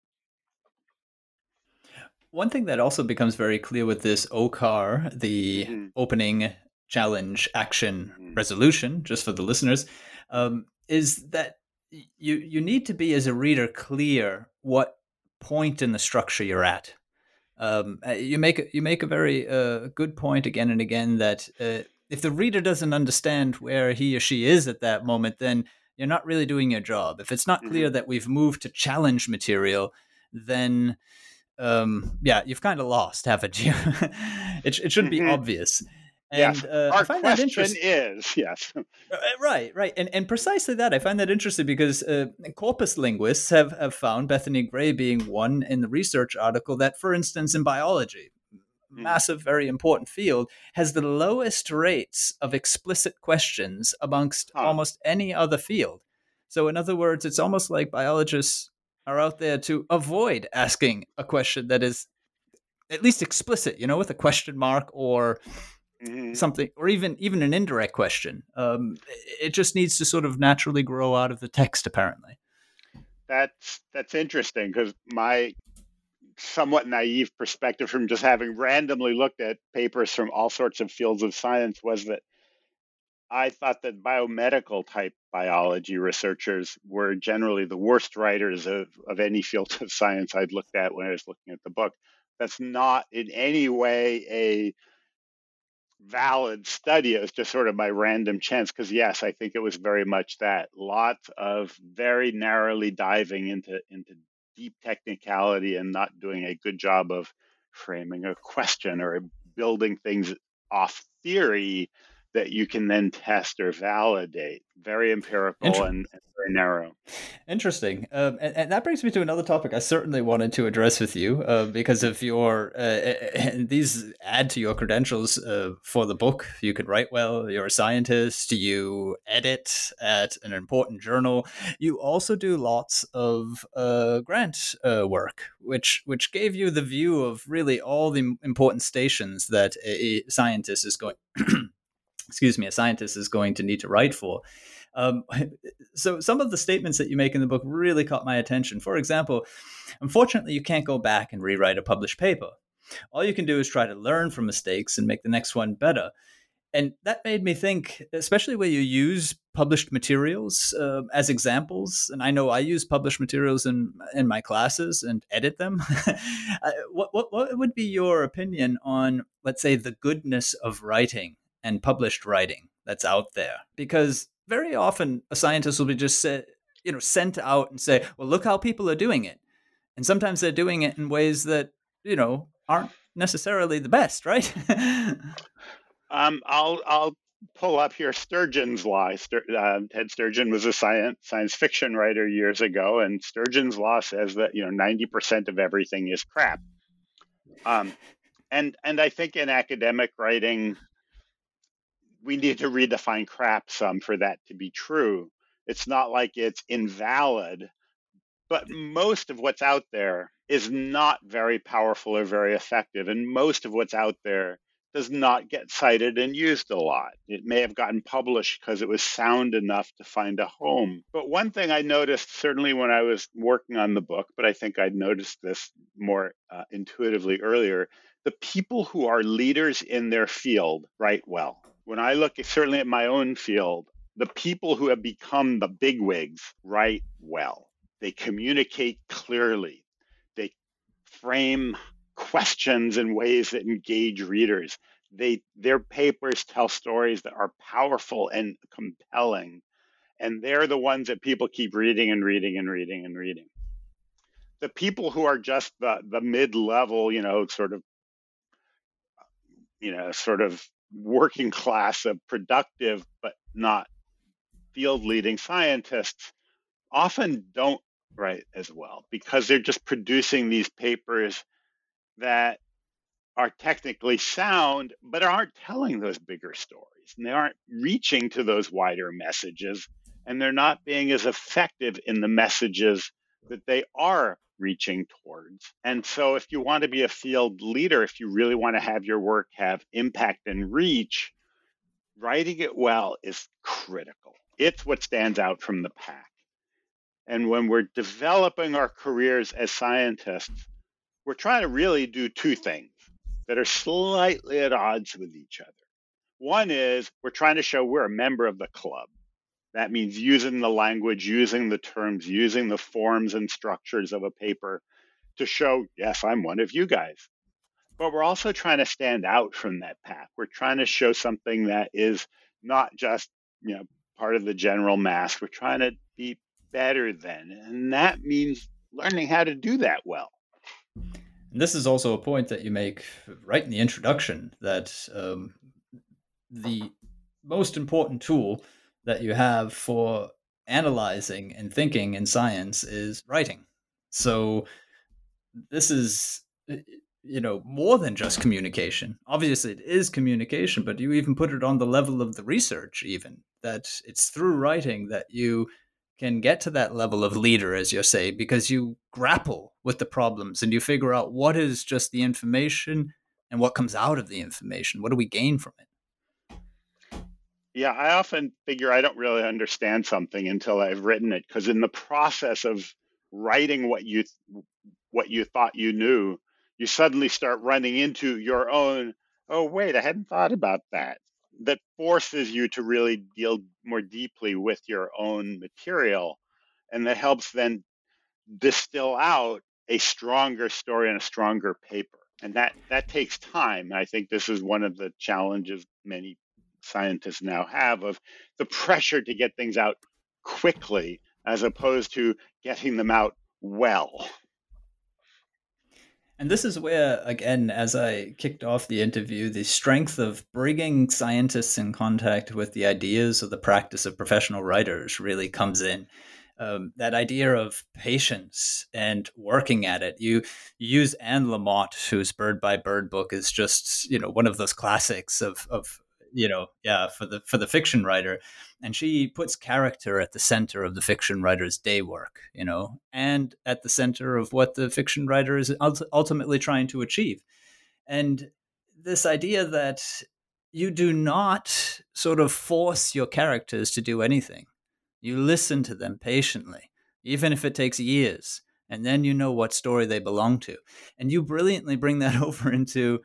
One thing that also becomes very clear with this OCAR, the opening challenge action resolution, just for the listeners, is that you need to be, as a reader, clear what point in the structure you're at. You make a very good point again and again that if the reader doesn't understand where he or she is at that moment, then you're not really doing your job. If it's not clear that we've moved to challenge material, then you've kind of lost, haven't you? It should be obvious. And, yes, our question is, yes. Right. And precisely that, I find that interesting because corpus linguists have found, Bethany Gray being one in the research article, that, for instance, in biology, massive, very important field, has the lowest rates of explicit questions amongst almost any other field. So in other words, it's almost like biologists are out there to avoid asking a question that is at least explicit, with a question mark or something, or even an indirect question. It just needs to sort of naturally grow out of the text, apparently. That's interesting, because my somewhat naive perspective from just having randomly looked at papers from all sorts of fields of science was that I thought that biomedical type biology researchers were generally the worst writers of any field of science I'd looked at when I was looking at the book. That's not in any way a valid study. It was just sort of my random chance, because yes, I think it was very much that. Lots of very narrowly diving into deep technicality and not doing a good job of framing a question or building things off theory that you can then test or validate. Very empirical and very narrow. Interesting. And that brings me to another topic I certainly wanted to address with you because of your, and these add to your credentials for the book. You could write well, you're a scientist, you edit at an important journal. You also do lots of grant work, which gave you the view of really all the important stations that a scientist is going a scientist is going to need to write for. So some of the statements that you make in the book really caught my attention. For example, unfortunately, you can't go back and rewrite a published paper. All you can do is try to learn from mistakes and make the next one better. And that made me think, especially where you use published materials as examples, and I know I use published materials in my classes and edit them. What would be your opinion on, let's say, the goodness of writing and published writing that's out there? Because very often a scientist will be just sent out and say, well, look how people are doing it. And sometimes they're doing it in ways that, aren't necessarily the best, right? I'll pull up here Sturgeon's Law. Ted Sturgeon was a science fiction writer years ago, and Sturgeon's Law says that, 90% of everything is crap. And I think in academic writing, we need to redefine crap some for that to be true. It's not like it's invalid, but most of what's out there is not very powerful or very effective. And most of what's out there does not get cited and used a lot. It may have gotten published because it was sound enough to find a home. But one thing I noticed, certainly when I was working on the book, but I think I'd noticed this more intuitively earlier, the people who are leaders in their field write well. When I look at my own field, the people who have become the bigwigs write well. They communicate clearly. They frame questions in ways that engage readers. Their papers tell stories that are powerful and compelling. And they're the ones that people keep reading and reading and reading and reading. The people who are just the mid-level, sort of working class of productive but not field leading scientists often don't write as well, because they're just producing these papers that are technically sound but aren't telling those bigger stories, and they aren't reaching to those wider messages, and they're not being as effective in the messages that they are reaching towards. And so if you want to be a field leader, if you really want to have your work have impact and reach, writing it well is critical. It's what stands out from the pack. And when we're developing our careers as scientists, we're trying to really do two things that are slightly at odds with each other. One is we're trying to show we're a member of the club. That means using the language, using the terms, using the forms and structures of a paper to show, yes, I'm one of you guys. But we're also trying to stand out from that pack. We're trying to show something that is not just, you know, part of the general mass. We're trying to be better than, and that means learning how to do that well. And this is also a point that you make right in the introduction, that the most important tool that you have for analyzing and thinking in science is writing. So this is, you know, more than just communication. Obviously, it is communication, but you even put it on the level of the research, even, that it's through writing that you can get to that level of leader, as you say, because you grapple with the problems and you figure out what is just the information and what comes out of the information. What do we gain from it? Yeah, I often figure I don't really understand something until I've written it, because in the process of writing what you thought you knew, you suddenly start running into your own, oh, wait, I hadn't thought about that. That forces you to really deal more deeply with your own material, and that helps then distill out a stronger story and a stronger paper. And that takes time. And I think this is one of the challenges many scientists now have, of the pressure to get things out quickly as opposed to getting them out well. And this is where, again, as I kicked off the interview, the strength of bringing scientists in contact with the ideas or the practice of professional writers really comes in. That idea of patience and working at it. You use Anne Lamott, whose Bird by Bird book is just, you know, one of those classics of you know, yeah, for the fiction writer. And she puts character at the center of the fiction writer's day work, you know, and at the center of what the fiction writer is ultimately trying to achieve. And this idea that you do not sort of force your characters to do anything. You listen to them patiently, even if it takes years, and then you know what story they belong to. And you brilliantly bring that over into,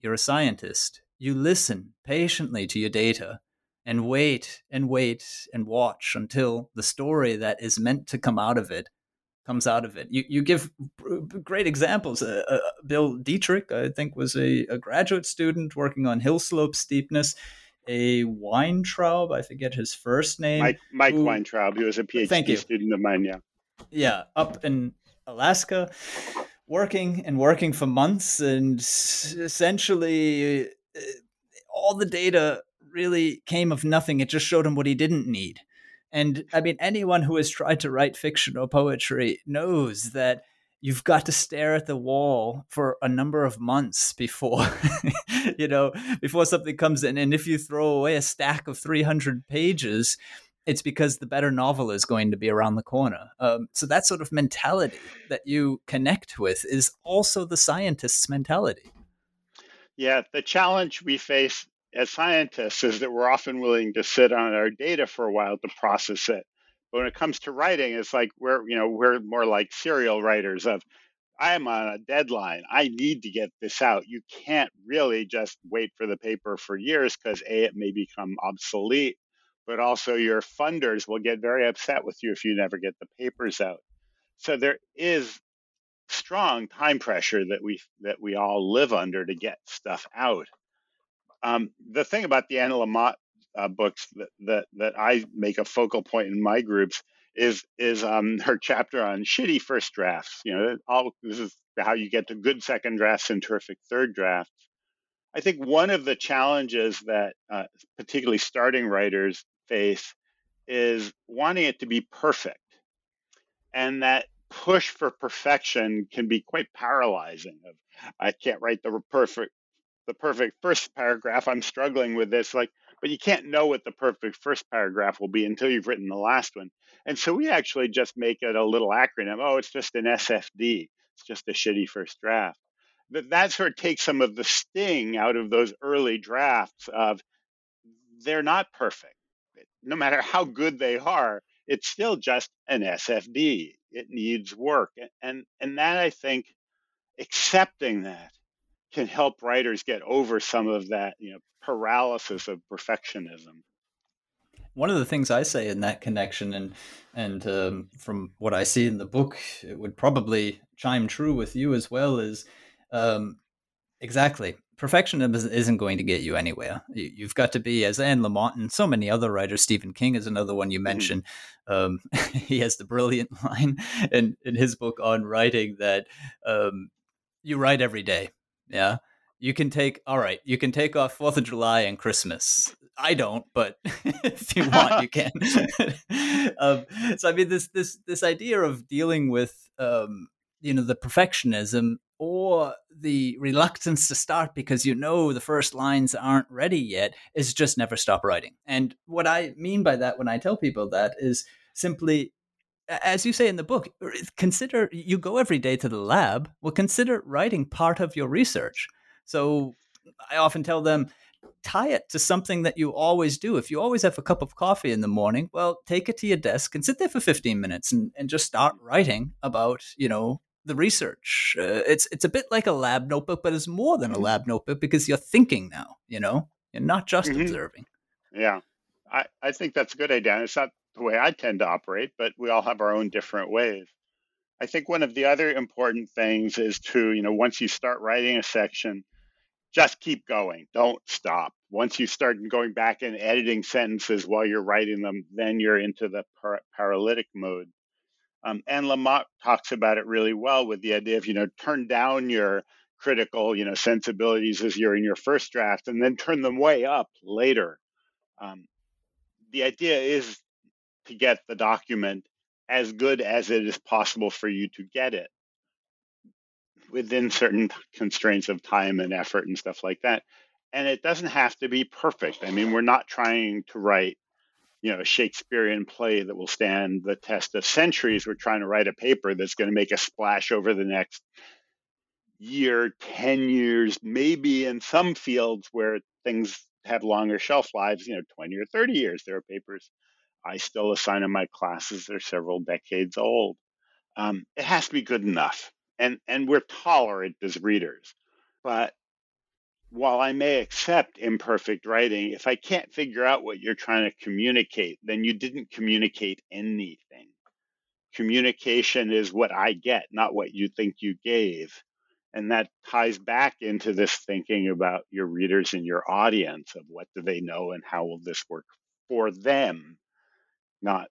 you're a scientist. You listen patiently to your data and wait and watch until the story that is meant to come out of it comes out of it. You give great examples. Bill Dietrich, I think, was a graduate student working on hill slope steepness. A Weintraub, I forget his first name. Mike Weintraub, he was a PhD student of mine, yeah. Yeah, up in Alaska, working for months, and essentially all the data really came of nothing. It just showed him what he didn't need. And I mean, anyone who has tried to write fiction or poetry knows that you've got to stare at the wall for a number of months before, you know, before something comes in. And if you throw away a stack of 300 pages, it's because the better novel is going to be around the corner. So that sort of mentality that you connect with is also the scientist's mentality. Yeah, the challenge we face as scientists is that we're often willing to sit on our data for a while to process it. But when it comes to writing, it's like we're more like serial writers of, I'm on a deadline. I need to get this out. You can't really just wait for the paper for years because A, it may become obsolete, but also your funders will get very upset with you if you never get the papers out. So there is strong time pressure that we all live under to get stuff out. The thing about the Anne Lamott books that I make a focal point in my groups is her chapter on shitty first drafts. You know, this is how you get to good second drafts and terrific third drafts. I think one of the challenges that particularly starting writers face is wanting it to be perfect, and that push for perfection can be quite paralyzing. I can't write the perfect first paragraph. I'm struggling with this. But you can't know what the perfect first paragraph will be until you've written the last one. And so we actually just make it a little acronym. Oh, it's just an SFD. It's just a shitty first draft. That sort of takes some of the sting out of those early drafts of they're not perfect. No matter how good they are, it's still just an SFD. It needs work. And that, I think, accepting that can help writers get over some of that, paralysis of perfectionism. One of the things I say in that connection, and from what I see in the book, it would probably chime true with you as well, is exactly. Perfectionism isn't going to get you anywhere. You've got to be, as Anne Lamott and so many other writers, Stephen King is another one you mentioned. He has the brilliant line in his book on writing that you write every day. Yeah. You can take off 4th of July and Christmas. I don't, but if you want, you can. So I mean, this idea of dealing with, the perfectionism, or the reluctance to start because the first lines aren't ready yet, is just never stop writing. And what I mean by that when I tell people that is simply, as you say in the book, consider you go every day to the lab, well, consider writing part of your research. So I often tell them, tie it to something that you always do. If you always have a cup of coffee in the morning, well, take it to your desk and sit there for 15 minutes and just start writing about, the research. It's a bit like a lab notebook, but it's more than a lab notebook because you're thinking now, you're not just observing. Yeah. I think that's a good idea. It's not the way I tend to operate, but we all have our own different ways. I think one of the other important things is to, once you start writing a section, just keep going. Don't stop. Once you start going back and editing sentences while you're writing them, then you're into the paralytic mode. Anne Lamott talks about it really well with the idea of, turn down your critical, sensibilities as you're in your first draft and then turn them way up later. The idea is to get the document as good as it is possible for you to get it within certain constraints of time and effort and stuff like that. And it doesn't have to be perfect. I mean, we're not trying to write a Shakespearean play that will stand the test of centuries. We're trying to write a paper that's going to make a splash over the next year, 10 years, maybe in some fields where things have longer shelf lives, 20 or 30 years. There are papers I still assign in my classes that are several decades old. It has to be good enough. And we're tolerant as readers. But while I may accept imperfect writing, if I can't figure out what you're trying to communicate, then you didn't communicate anything. Communication is what I get, not what you think you gave. And that ties back into this thinking about your readers and your audience of what do they know and how will this work for them, not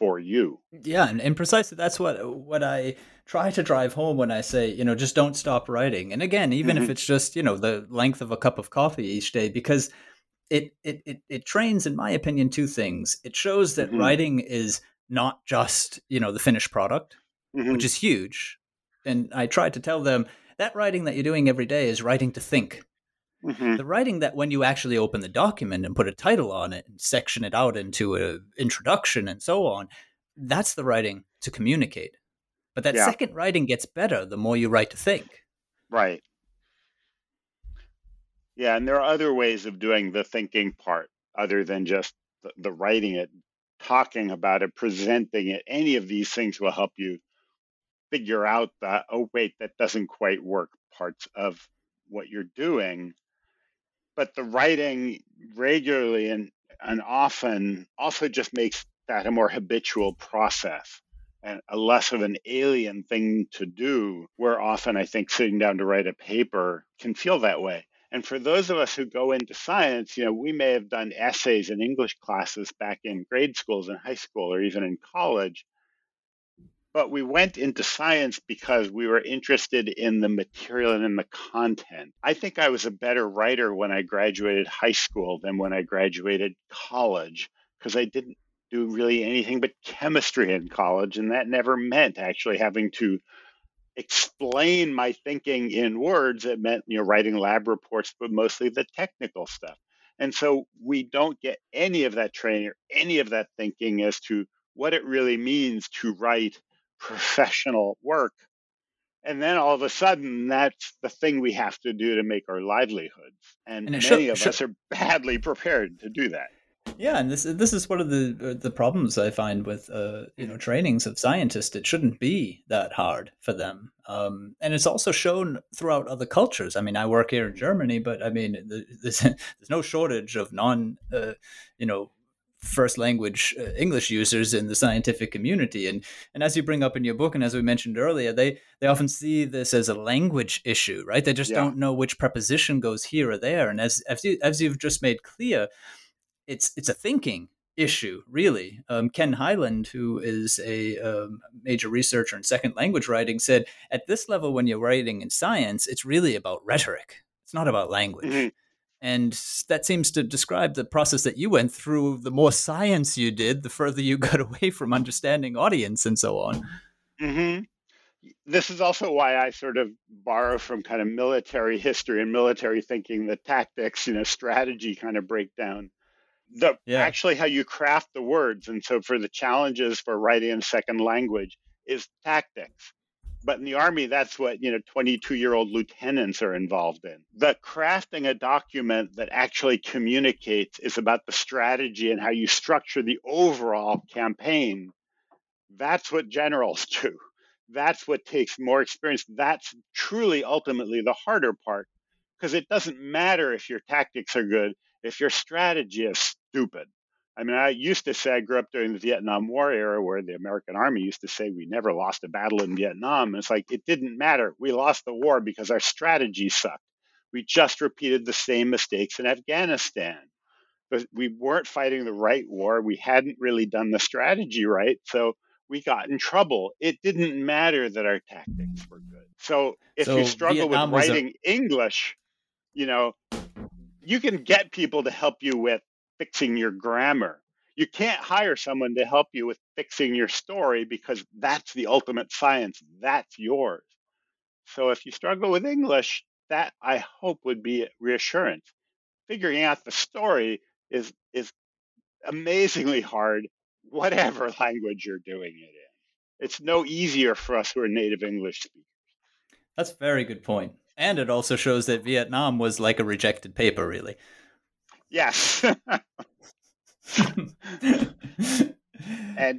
for you. Yeah, and precisely that's what I try to drive home when I say, just don't stop writing. And again, even if it's just, the length of a cup of coffee each day, because it trains, in my opinion, two things. It shows that writing is not just, the finished product, which is huge. And I try to tell them that writing that you're doing every day is writing to think. The writing that when you actually open the document and put a title on it and section it out into an introduction and so on, that's the writing to communicate. But that second writing gets better the more you write to think. Right. Yeah, and there are other ways of doing the thinking part other than just the writing it, talking about it, presenting it. Any of these things will help you figure out the, oh, wait, that doesn't quite work parts of what you're doing. But the writing regularly and often also just makes that a more habitual process and a less of an alien thing to do, where often I think sitting down to write a paper can feel that way. And for those of us who go into science, we may have done essays in English classes back in grade schools and high school or even in college. But we went into science because we were interested in the material and in the content. I think I was a better writer when I graduated high school than when I graduated college, because I didn't do really anything but chemistry in college. And that never meant actually having to explain my thinking in words. It meant, writing lab reports, but mostly the technical stuff. And so we don't get any of that training or any of that thinking as to what it really means to write professional work. And then all of a sudden, that's the thing we have to do to make our livelihoods. And many of us are badly prepared to do that. Yeah, and this is one of the problems I find with trainings of scientists. It shouldn't be that hard for them, and it's also shown throughout other cultures. I mean, I work here in Germany, but I mean, there's no shortage of first language English users in the scientific community, and as you bring up in your book, and as we mentioned earlier, they often see this as a language issue, right? They just don't know which preposition goes here or there, and as you've just made clear. It's a thinking issue, really. Ken Hyland, who is a major researcher in second language writing, said, at this level, when you're writing in science, it's really about rhetoric. It's not about language. Mm-hmm. And that seems to describe the process that you went through. The more science you did, the further you got away from understanding audience and so on. Mm-hmm. This is also why I sort of borrow from kind of military history and military thinking, the tactics, strategy kind of breakdown. Actually how you craft the words. And so for the challenges for writing in second language is tactics. But in the Army, that's what, 22-year-old lieutenants are involved in. The crafting a document that actually communicates is about the strategy and how you structure the overall campaign. That's what generals do. That's what takes more experience. That's truly ultimately the harder part, because it doesn't matter if your tactics are good, if your strategy is stupid. I mean, I used to say I grew up during the Vietnam War era where the American Army used to say we never lost a battle in Vietnam. And it's like, it didn't matter. We lost the war because our strategy sucked. We just repeated the same mistakes in Afghanistan. But we weren't fighting the right war. We hadn't really done the strategy right. So we got in trouble. It didn't matter that our tactics were good. So you struggle Vietnam with writing English, you can get people to help you with fixing your grammar. You can't hire someone to help you with fixing your story because that's the ultimate science. That's yours. So if you struggle with English, that I hope would be reassurance. Figuring out the story is amazingly hard, whatever language you're doing it in. It's no easier for us who are native English speakers. That's a very good point. And it also shows that Vietnam was like a rejected paper, really. Yes. and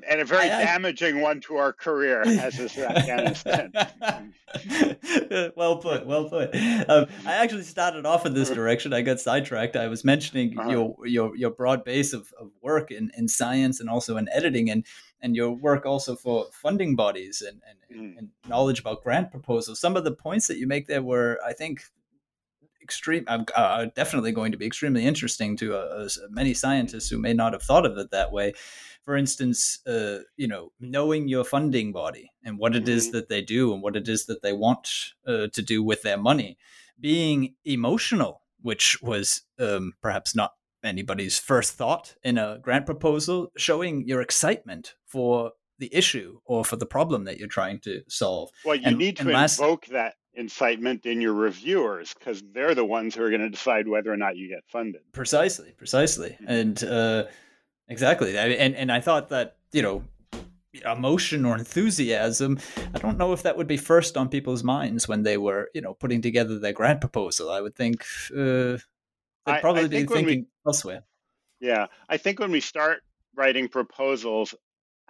a very damaging one to our career as is Afghanistan. Well put. I actually started off in this direction. I got sidetracked. I was mentioning your broad base of work in science and also in editing and your work also for funding bodies and knowledge about grant proposals. Some of the points that you make there were, I think, definitely going to be extremely interesting to many scientists who may not have thought of it that way. For instance, knowing your funding body and what it is that they do and what it is that they want to do with their money, being emotional, which was perhaps not anybody's first thought in a grant proposal, showing your excitement for the issue or for the problem that you're trying to solve. Well, you need to invoke that incitement in your reviewers because they're the ones who are going to decide whether or not you get funded. Precisely. And exactly. And I thought that, emotion or enthusiasm, I don't know if that would be first on people's minds when they were, putting together their grant proposal. I would think they'd probably be thinking elsewhere. Yeah. I think when we start writing proposals,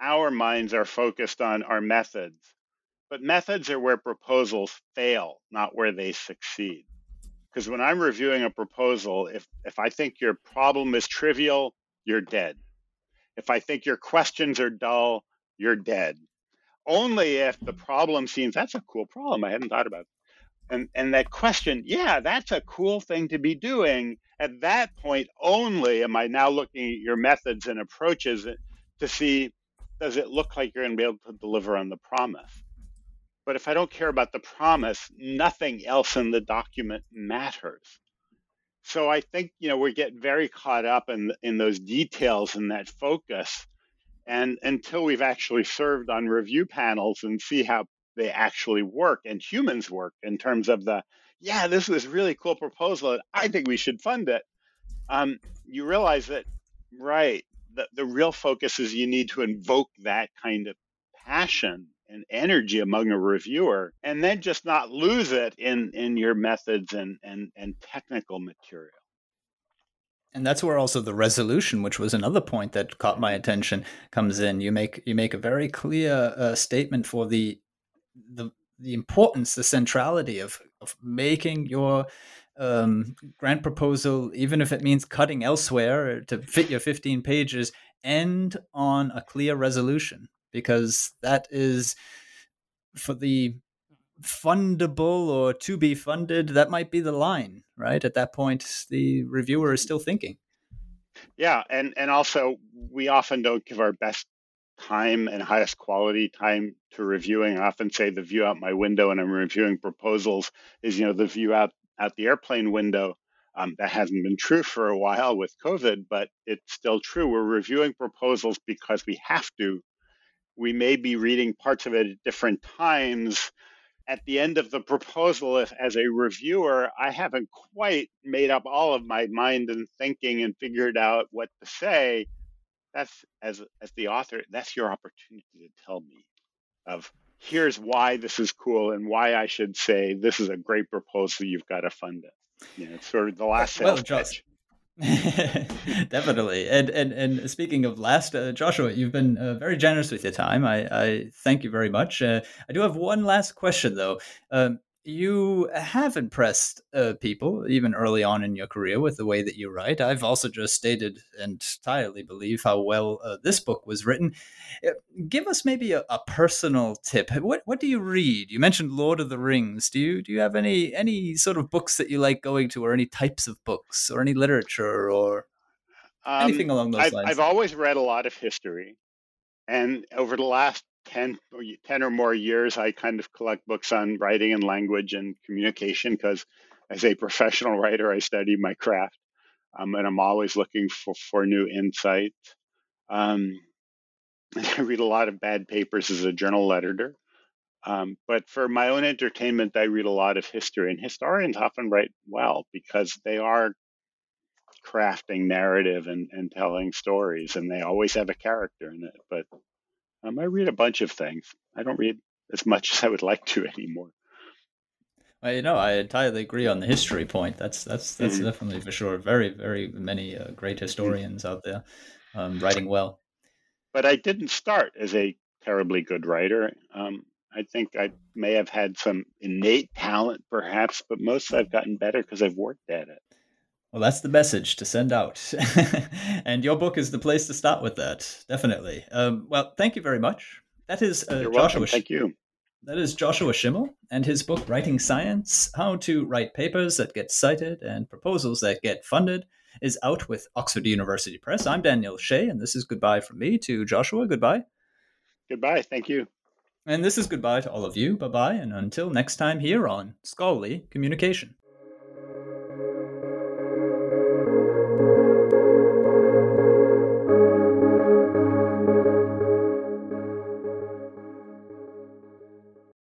our minds are focused on our methods. But methods are where proposals fail, not where they succeed. Because when I'm reviewing a proposal, if I think your problem is trivial, you're dead. If I think your questions are dull, you're dead. Only if the problem seems, that's a cool problem, I hadn't thought about it. And that question, yeah, that's a cool thing to be doing. At that point only am I now looking at your methods and approaches to see, does it look like you're going to be able to deliver on the promise? But if I don't care about the promise, nothing else in the document matters. So I think, we get very caught up in those details and that focus. And until we've actually served on review panels and see how they actually work and humans work in terms of this was a really cool proposal and I think we should fund it. You realize that, right, the real focus is you need to invoke that kind of passion and energy among a reviewer, and then just not lose it in your methods and technical material. And that's where also the resolution, which was another point that caught my attention, comes in. You make a very clear statement for the importance, the centrality of making your grant proposal, even if it means cutting elsewhere to fit your 15 pages, end on a clear resolution, because that is for the fundable or to be funded, that might be the line, right? At that point, the reviewer is still thinking. Yeah, and also we often don't give our best time and highest quality time to reviewing. I often say the view out my window and I'm reviewing proposals is, the view out the airplane window. That hasn't been true for a while with COVID, but it's still true. We're reviewing proposals because we have to. We may be reading parts of it at different times. At the end of the proposal, if as a reviewer, I haven't quite made up all of my mind and thinking and figured out what to say, that's as the author, that's your opportunity to tell me of here's why this is cool and why I should say this is a great proposal, you've got to fund it. It's sort of the last sales pitch. Definitely. And speaking of last, Joshua, you've been very generous with your time. I thank you very much. I do have one last question, though. You have impressed people even early on in your career with the way that you write. I've also just stated and entirely believe how well this book was written. Give us maybe a personal tip. What do you read? You mentioned Lord of the Rings. Do you have any sort of books that you like going to, or any types of books, or any literature, or anything along those lines? I've always read a lot of history, and over the last 10 or more years, I kind of collect books on writing and language and communication because as a professional writer, I study my craft and I'm always looking for new insight. And I read a lot of bad papers as a journal editor. But for my own entertainment, I read a lot of history, and historians often write well because they are crafting narrative and telling stories, and they always have a character in it. But I read a bunch of things. I don't read as much as I would like to anymore. Well, I entirely agree on the history point. That's definitely for sure. Very, very many great historians out there writing well. But I didn't start as a terribly good writer. I think I may have had some innate talent, perhaps, but mostly I've gotten better because I've worked at it. Well, that's the message to send out. And your book is the place to start with that, definitely. Well, thank you very much. That is Joshua. Thank you. That is Joshua Schimel and his book, Writing Science, How to Write Papers That Get Cited and Proposals That Get Funded, is out with Oxford University Press. I'm Daniel Shea, and this is goodbye from me to Joshua. Goodbye. Goodbye. Thank you. And this is goodbye to all of you. Bye-bye. And until next time here on Scholarly Communication.